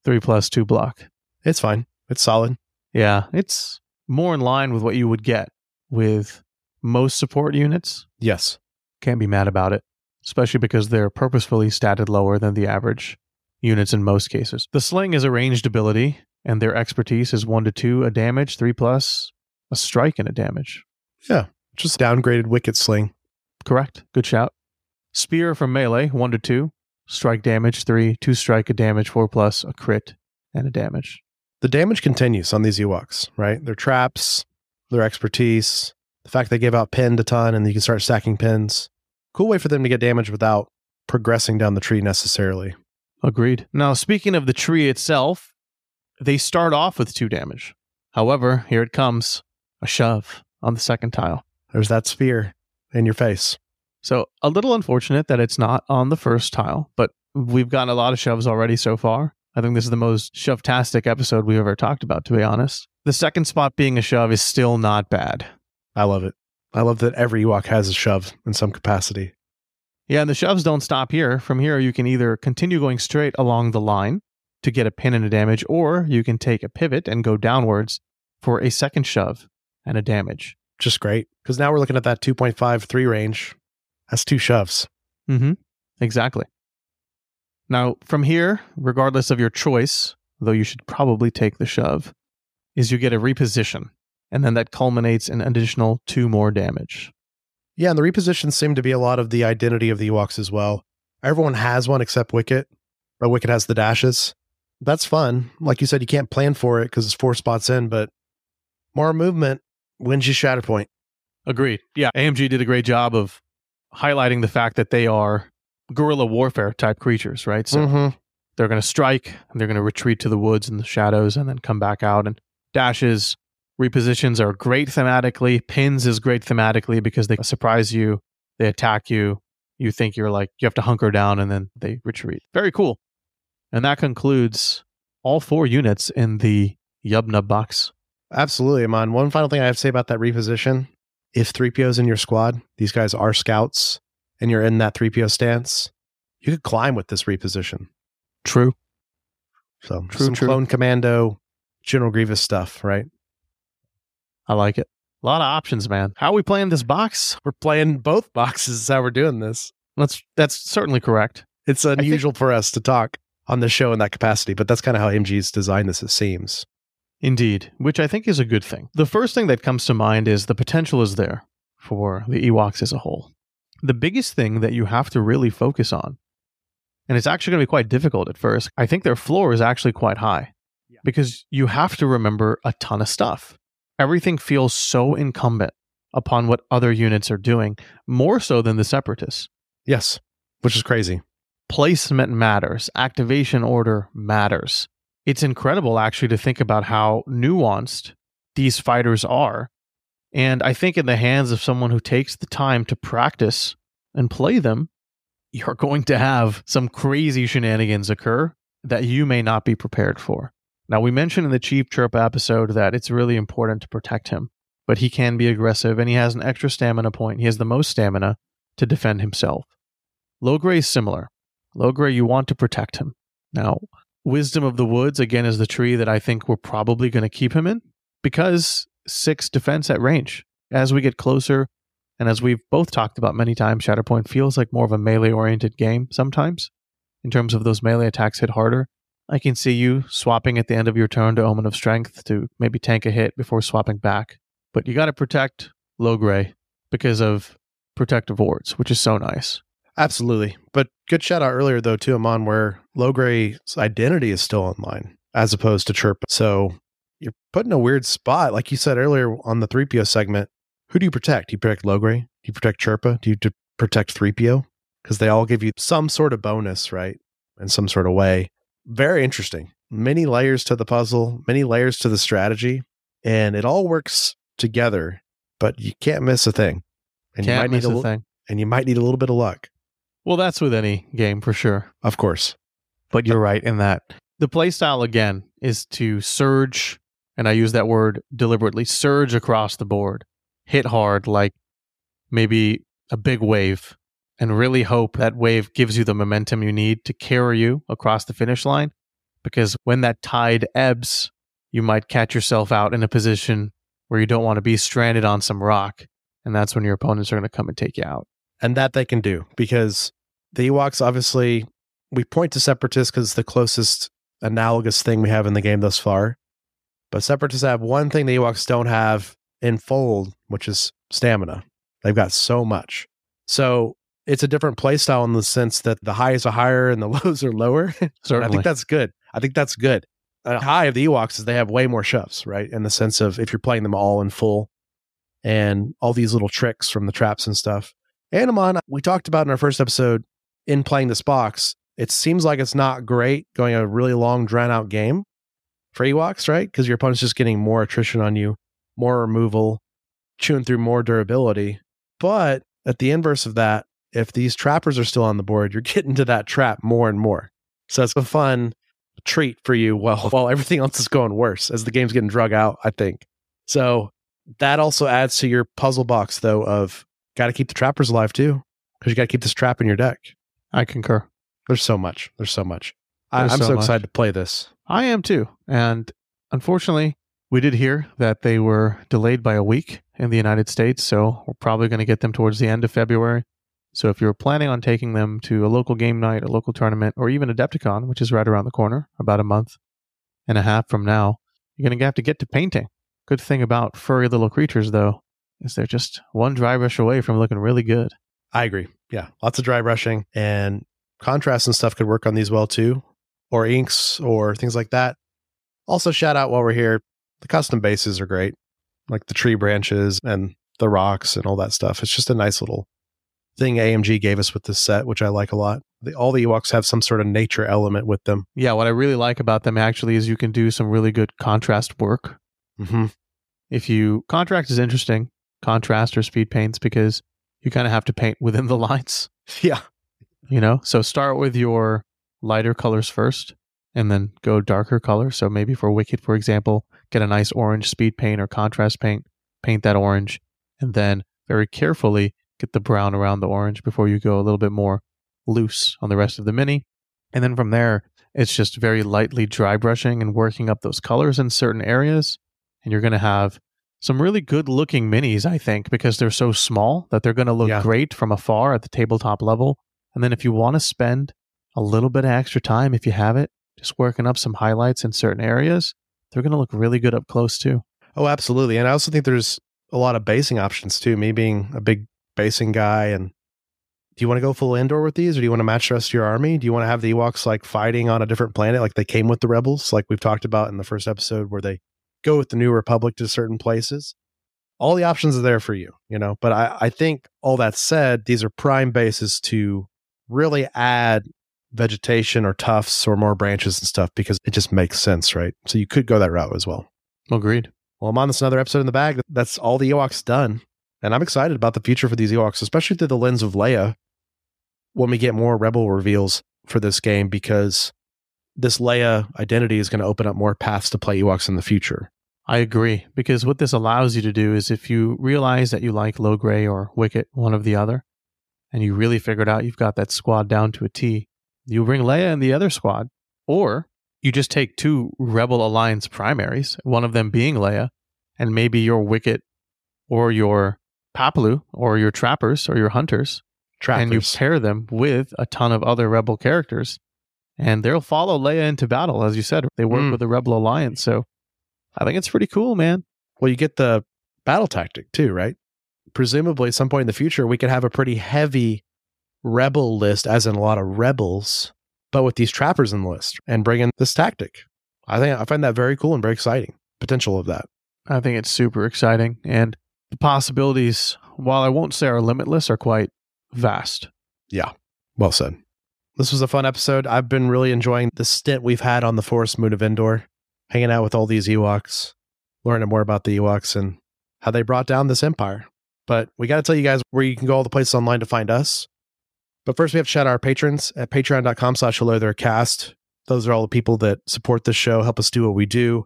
Three plus two block. It's fine. It's solid. Yeah. It's more in line with what you would get with most support units. Yes. Can't be mad about it. Especially because they're purposefully statted lower than the average units in most cases. The Sling is a ranged ability, and their expertise is one to two, a damage, three plus, a strike, and a damage. Yeah, just downgraded Wicket Sling. Correct. Good shout. Spear from melee, one to two, strike damage, three, two strike, a damage, four plus, a crit, and a damage. The damage continues on these Ewoks, right? Their traps, their expertise, the fact they give out pinned a ton, and you can start stacking pins. Cool way for them to get damage without progressing down the tree necessarily. Agreed. Now, speaking of the tree itself, they start off with two damage. However, here it comes. A shove on the second tile. There's that sphere in your face. So, a little unfortunate that it's not on the first tile, but we've gotten a lot of shoves already so far. I think this is the most shove-tastic episode we've ever talked about, to be honest. The second spot being a shove is still not bad. I love it. I love that every Ewok has a shove in some capacity. Yeah, and the shoves don't stop here. From here, you can either continue going straight along the line to get a pin and a damage, or you can take a pivot and go downwards for a second shove and a damage. Just great, because now we're looking at that two point five three range. That's two shoves. Mm-hmm. Exactly. Now, from here, regardless of your choice, though you should probably take the shove, is you get a reposition. And then that culminates in additional two more damage. Yeah, and the repositions seem to be a lot of the identity of the Ewoks as well. Everyone has one except Wicket, but Wicket has the dashes. That's fun. Like you said, you can't plan for it because it's four spots in, but more movement wins you Shatterpoint. Agreed. Yeah, A M G did a great job of highlighting the fact that they are guerrilla warfare type creatures, right? So mm-hmm. they're going to strike, and they're going to retreat to the woods and the shadows, and then come back out, and dashes. Repositions are great thematically. Pins is great thematically because they surprise you. They attack you. You think you're like, you have to hunker down, and then they retreat. Very cool. And that concludes all four units in the Yubnub box. Absolutely, Aman. One final thing I have to say about that reposition. If three P O's in your squad, these guys are scouts, and you're in that three P O stance, you could climb with this reposition. True. So true, some true. Clone Commando, General Grievous stuff, right? I like it. A lot of options, man. How are we playing this box? We're playing both boxes is how we're doing this. That's that's certainly correct. It's unusual think, for us to talk on the show in that capacity, but that's kind of how M G's designed this, it seems. Indeed, which I think is a good thing. The first thing that comes to mind is the potential is there for the Ewoks as a whole. The biggest thing that you have to really focus on, and it's actually going to be quite difficult at first, I think their floor is actually quite high yeah. because you have to remember a ton of stuff. Everything feels so incumbent upon what other units are doing, more so than the Separatists. Yes, which is crazy. placement matters. Activation order matters. It's incredible, actually, to think about how nuanced these fighters are. And I think in the hands of someone who takes the time to practice and play them, you're going to have some crazy shenanigans occur that you may not be prepared for. Now, we mentioned in the Chief Chirpa episode that it's really important to protect him, but he can be aggressive, and he has an extra stamina point. He has the most stamina to defend himself. Logray is similar. Logray, you want to protect him. Now, Wisdom of the Woods, again, is the tree that I think we're probably going to keep him in, because six defense at range. As we get closer, and as we've both talked about many times, Shatterpoint feels like more of a melee-oriented game sometimes. In terms of those melee attacks hit harder, I can see you swapping at the end of your turn to Omen of Strength to maybe tank a hit before swapping back. But you got to protect Logray because of protective wards, which is so nice. Absolutely. But good shout out earlier, though, to Aman, where Logray's identity is still online as opposed to Chirpa. So you're put in a weird spot. Like you said earlier on the three P O segment, who do you protect? Do you protect Logray? Do you protect Chirpa? Do you d- protect three P O? Because they all give you some sort of bonus, right? In some sort of way. Very interesting. Many layers to the puzzle, many layers to the strategy, and it all works together, but you can't miss a thing. And can't you might miss need a, a l- thing. And you might need a little bit of luck. Well, that's with any game for sure. Of course. But you're right in that. The playstyle, again, is to surge, and I use that word deliberately, surge across the board, hit hard like maybe a big wave, and really hope that wave gives you the momentum you need to carry you across the finish line, because when that tide ebbs, you might catch yourself out in a position where you don't want to be stranded on some rock, and that's when your opponents are going to come and take you out. And that they can do, because the Ewoks, obviously, we point to Separatists because it's the closest analogous thing we have in the game thus far. But Separatists have one thing the Ewoks don't have in fold, which is stamina. They've got so much. So it's a different play style in the sense that the highs are higher and the lows are lower. Certainly. I think that's good. I think that's good. A high of the Ewoks is they have way more shoves, right? In the sense of if you're playing them all in full and all these little tricks from the traps and stuff. And Aman, we talked about in our first episode, in playing this box, it seems like it's not great going a really long, drawn-out game for Ewoks, right? Because your opponent's just getting more attrition on you, more removal, chewing through more durability. But at the inverse of that, if these trappers are still on the board, you're getting to that trap more and more. So it's a fun treat for you while, while everything else is going worse, as the game's getting drug out, I think. So that also adds to your puzzle box, though, of got to keep the trappers alive too, because you got to keep this trap in your deck. I concur. There's so much. There's so much. There's I, I'm so, so much. excited to play this. I am too. And unfortunately, we did hear that they were delayed by a week in the United States. So we're probably going to get them towards the end of February. So if you're planning on taking them to a local game night, a local tournament, or even Adepticon, which is right around the corner, about a month and a half from now, you're going to have to get to painting. Good thing about furry little creatures, though, is they're just one dry brush away from looking really good. I agree. Yeah. Lots of dry brushing, and contrast and stuff could work on these well too, or inks or things like that. Also, shout out while we're here, the custom bases are great, like the tree branches and the rocks and all that stuff. It's just a nice little thing A M G gave us with this set, which I like a lot. The, all the Ewoks have some sort of nature element with them. Yeah. What I really like about them actually is you can do some really good contrast work. Mm-hmm. If you contract is interesting. Contrast or speed paints, because you kind of have to paint within the lines. Yeah. You know, so start with your lighter colors first and then go darker color. So maybe for Wicket, for example, get a nice orange speed paint or contrast paint, paint that orange, and then very carefully get the brown around the orange before you go a little bit more loose on the rest of the mini. And then from there, it's just very lightly dry brushing and working up those colors in certain areas. And you're going to have some really good looking minis, I think, because they're so small that they're going to look yeah. great from afar at the tabletop level. And then if you want to spend a little bit of extra time, if you have it, just working up some highlights in certain areas, they're going to look really good up close too. Oh, absolutely. And I also think there's a lot of basing options too. Me being a big basing guy. And do you want to go full Endor with these, or do you want to match the rest of your army? Do you want to have the Ewoks like fighting on a different planet like they came with the Rebels, like we've talked about in the first episode, where they go with the New Republic to certain places? All the options are there for you, you know, but I, I think all that said, these are prime bases to really add vegetation or tufts or more branches and stuff, because it just makes sense, right? So you could go that route as well. Agreed. Well, I'm on this another episode in the bag. That's all the Ewoks done. And I'm excited about the future for these Ewoks, especially through the lens of Leia, when we get more Rebel reveals for this game, because this Leia identity is going to open up more paths to play Ewoks in the future. I agree, because what this allows you to do is, if you realize that you like Logray or Wicket, one of the other, and you really figured out you've got that squad down to a T, you bring Leia and the other squad, or you just take two Rebel Alliance primaries, one of them being Leia, and maybe your Wicket or your Paploo or your Trappers or your Hunters, Trappers. And you pair them with a ton of other Rebel characters, and they'll follow Leia into battle. As you said, they work mm. with the Rebel Alliance, so I think it's pretty cool, man. Well, you get the battle tactic too, right? Presumably at some point in the future, we could have a pretty heavy Rebel list, as in a lot of Rebels, but with these Trappers in the list, and bring in this tactic. I think I find that very cool and very exciting, potential of that. I think it's super exciting, and the possibilities, while I won't say are limitless, are quite vast. Yeah, well said. This was a fun episode. I've been really enjoying the stint we've had on the forest moon of Endor, hanging out with all these Ewoks, learning more about the Ewoks and how they brought down this empire. But we got to tell you guys where you can go, all the places online to find us. But first, we have to shout out our patrons at patreon.com slash hello there cast. Those are all the people that support this show, help us do what we do.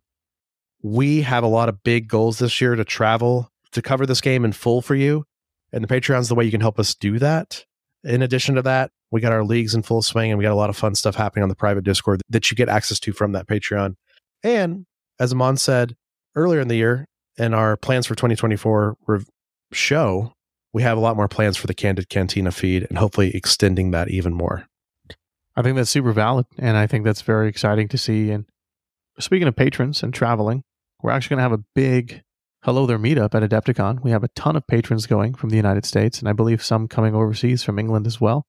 We have a lot of big goals this year to travel, to cover this game in full for you. And the Patreon's the way you can help us do that. In addition to that, we got our leagues in full swing, and we got a lot of fun stuff happening on the private Discord that you get access to from that Patreon. And as Amon said earlier in the year, in our plans for twenty twenty-four rev- show, we have a lot more plans for the Candid Cantina feed, and hopefully extending that even more. I think that's super valid, and I think that's very exciting to see. And speaking of patrons and traveling, we're actually going to have a big Hello There meetup at Adepticon. We have a ton of patrons going from the United States, and I believe some coming overseas from England as well.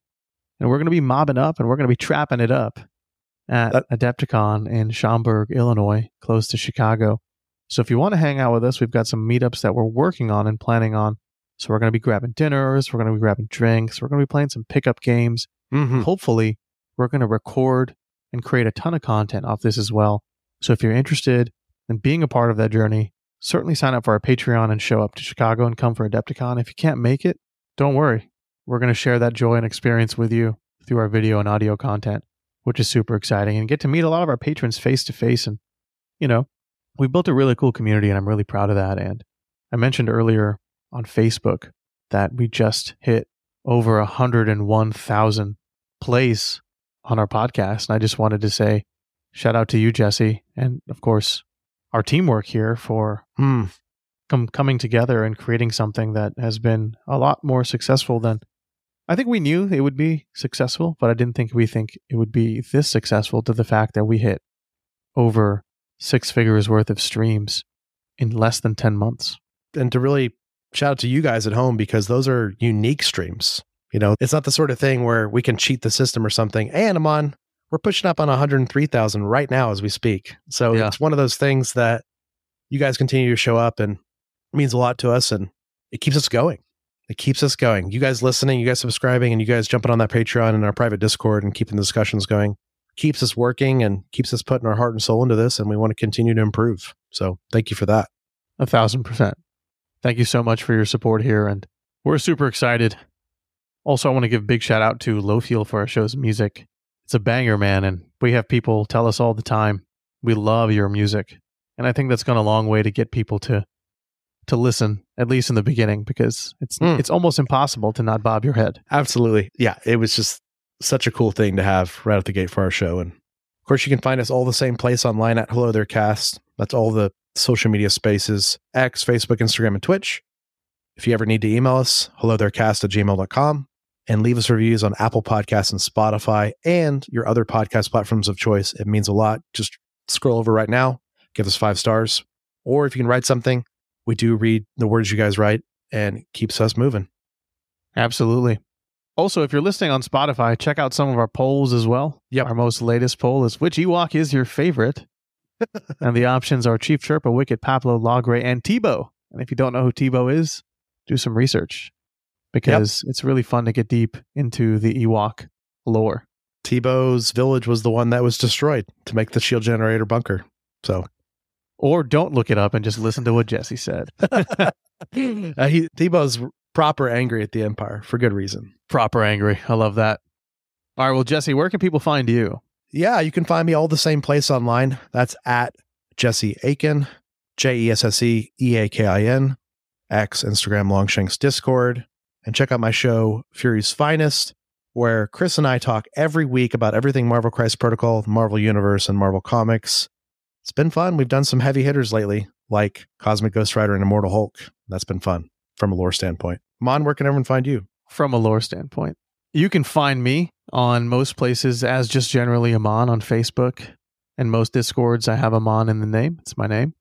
And we're going to be mobbing up, and we're going to be trapping it up at that- Adepticon in Schaumburg, Illinois, close to Chicago. So if you want to hang out with us, we've got some meetups that we're working on and planning on. So we're going to be grabbing dinners, we're going to be grabbing drinks, we're going to be playing some pickup games. Mm-hmm. Hopefully, we're going to record and create a ton of content off this as well. So if you're interested in being a part of that journey, certainly sign up for our Patreon and show up to Chicago and come for Adepticon. If you can't make it, don't worry. We're going to share that joy and experience with you through our video and audio content, which is super exciting, and get to meet a lot of our patrons face to face. And, you know, we built a really cool community, and I'm really proud of that. And I mentioned earlier on Facebook that we just hit over one hundred one thousand plays on our podcast. And I just wanted to say shout out to you, Jesse, and of course our teamwork here for mm. com- coming together and creating something that has been a lot more successful than I think we knew it would be successful, but I didn't think we think it would be this successful, to the fact that we hit over six figures worth of streams in less than ten months. And to really shout out to you guys at home, because those are unique streams. You know, it's not the sort of thing where we can cheat the system or something. And Amon, we're pushing up on one hundred three thousand right now as we speak. So yeah. It's one of those things that you guys continue to show up, and it means a lot to us, and it keeps us going. It keeps us going. You guys listening, you guys subscribing, and you guys jumping on that Patreon and our private Discord and keeping the discussions going keeps us working and keeps us putting our heart and soul into this, and we want to continue to improve. So thank you for that. A thousand percent. Thank you so much for your support here, and we're super excited. Also, I want to give a big shout out to Low Fuel for our show's music. It's a banger, man, and we have people tell us all the time, we love your music. And I think that's gone a long way to get people to to listen, at least in the beginning, because it's mm. it's almost impossible to not bob your head. Absolutely. Yeah, it was just such a cool thing to have right out the gate for our show. And of course, you can find us all the same place online at Hello There Cast. That's all the social media spaces, X, Facebook, Instagram, and Twitch. If you ever need to email us, hellothercast at gmail dot com, and leave us reviews on Apple Podcasts and Spotify and your other podcast platforms of choice. It means a lot. Just scroll over right now, give us five stars. Or if you can write something, we do read the words you guys write, and it keeps us moving. Absolutely. Also, if you're listening on Spotify, check out some of our polls as well. Yep. Our most latest poll is, which Ewok is your favorite? And the options are Chief Chirpa, Wicket, Paploo, Logray, and Tebow. And if you don't know who Tebow is, do some research, because yep. it's really fun to get deep into the Ewok lore. Tebow's village was the one that was destroyed to make the shield generator bunker. So, or don't look it up and just listen to what Jesse said. uh, he, Tebow's proper angry at the Empire for good reason. Proper angry. I love that. All right. Well, Jesse, where can people find you? Yeah, you can find me all the same place online. That's at Jesse Aiken, J E S S E E A K I N, X, Instagram, Longshanks, Discord. And check out my show, Fury's Finest, where Chris and I talk every week about everything Marvel Crisis Protocol, Marvel Universe, and Marvel Comics. It's been fun. We've done some heavy hitters lately, like Cosmic Ghost Rider and Immortal Hulk. That's been fun from a lore standpoint. Mon, where can everyone find you? From a lore standpoint, you can find me on most places as just generally Amon on Facebook, and most Discords I have Amon in the name. It's my name.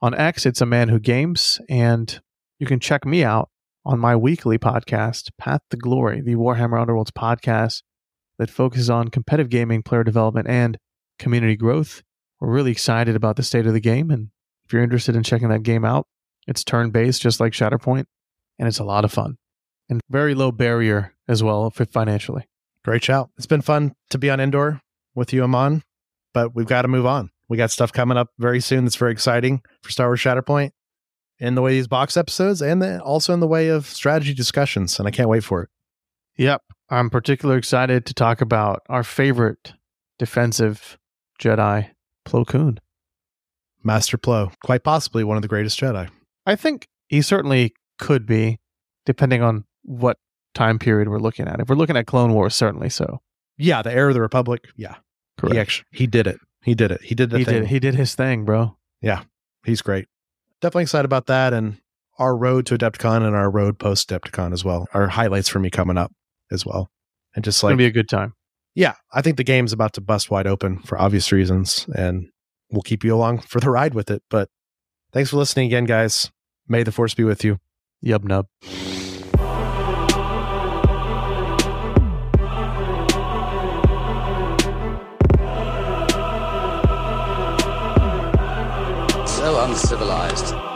On X, it's A Man Who Games, and you can check me out on my weekly podcast, Path to Glory, the Warhammer Underworlds podcast that focuses on competitive gaming, player development, and community growth. We're really excited about the state of the game, and if you're interested in checking that game out, it's turn-based, just like Shatterpoint, and it's a lot of fun. And very low barrier as well financially. Great shout. It's been fun to be on Endor with you, Amon, but we've got to move on. We got stuff coming up very soon that's very exciting for Star Wars Shatterpoint in the way of these box episodes and then also in the way of strategy discussions, and I can't wait for it. Yep. I'm particularly excited to talk about our favorite defensive Jedi, Plo Koon. Master Plo, quite possibly one of the greatest Jedi. I think he certainly could be, depending on what time period we're looking at. If we're looking at Clone Wars, certainly so. Yeah, the era of the Republic. Yeah. Correct. He, actually, he did it. He did it. He did the he thing. Did, he did his thing, bro. Yeah. He's great. Definitely excited about that and our road to Adepticon and our road post Adepticon as well. Our highlights for me coming up as well. And just like... It's going to be a good time. Yeah. I think the game's about to bust wide open for obvious reasons, and we'll keep you along for the ride with it. But thanks for listening again, guys. May the Force be with you. Yub nub. So uncivilized.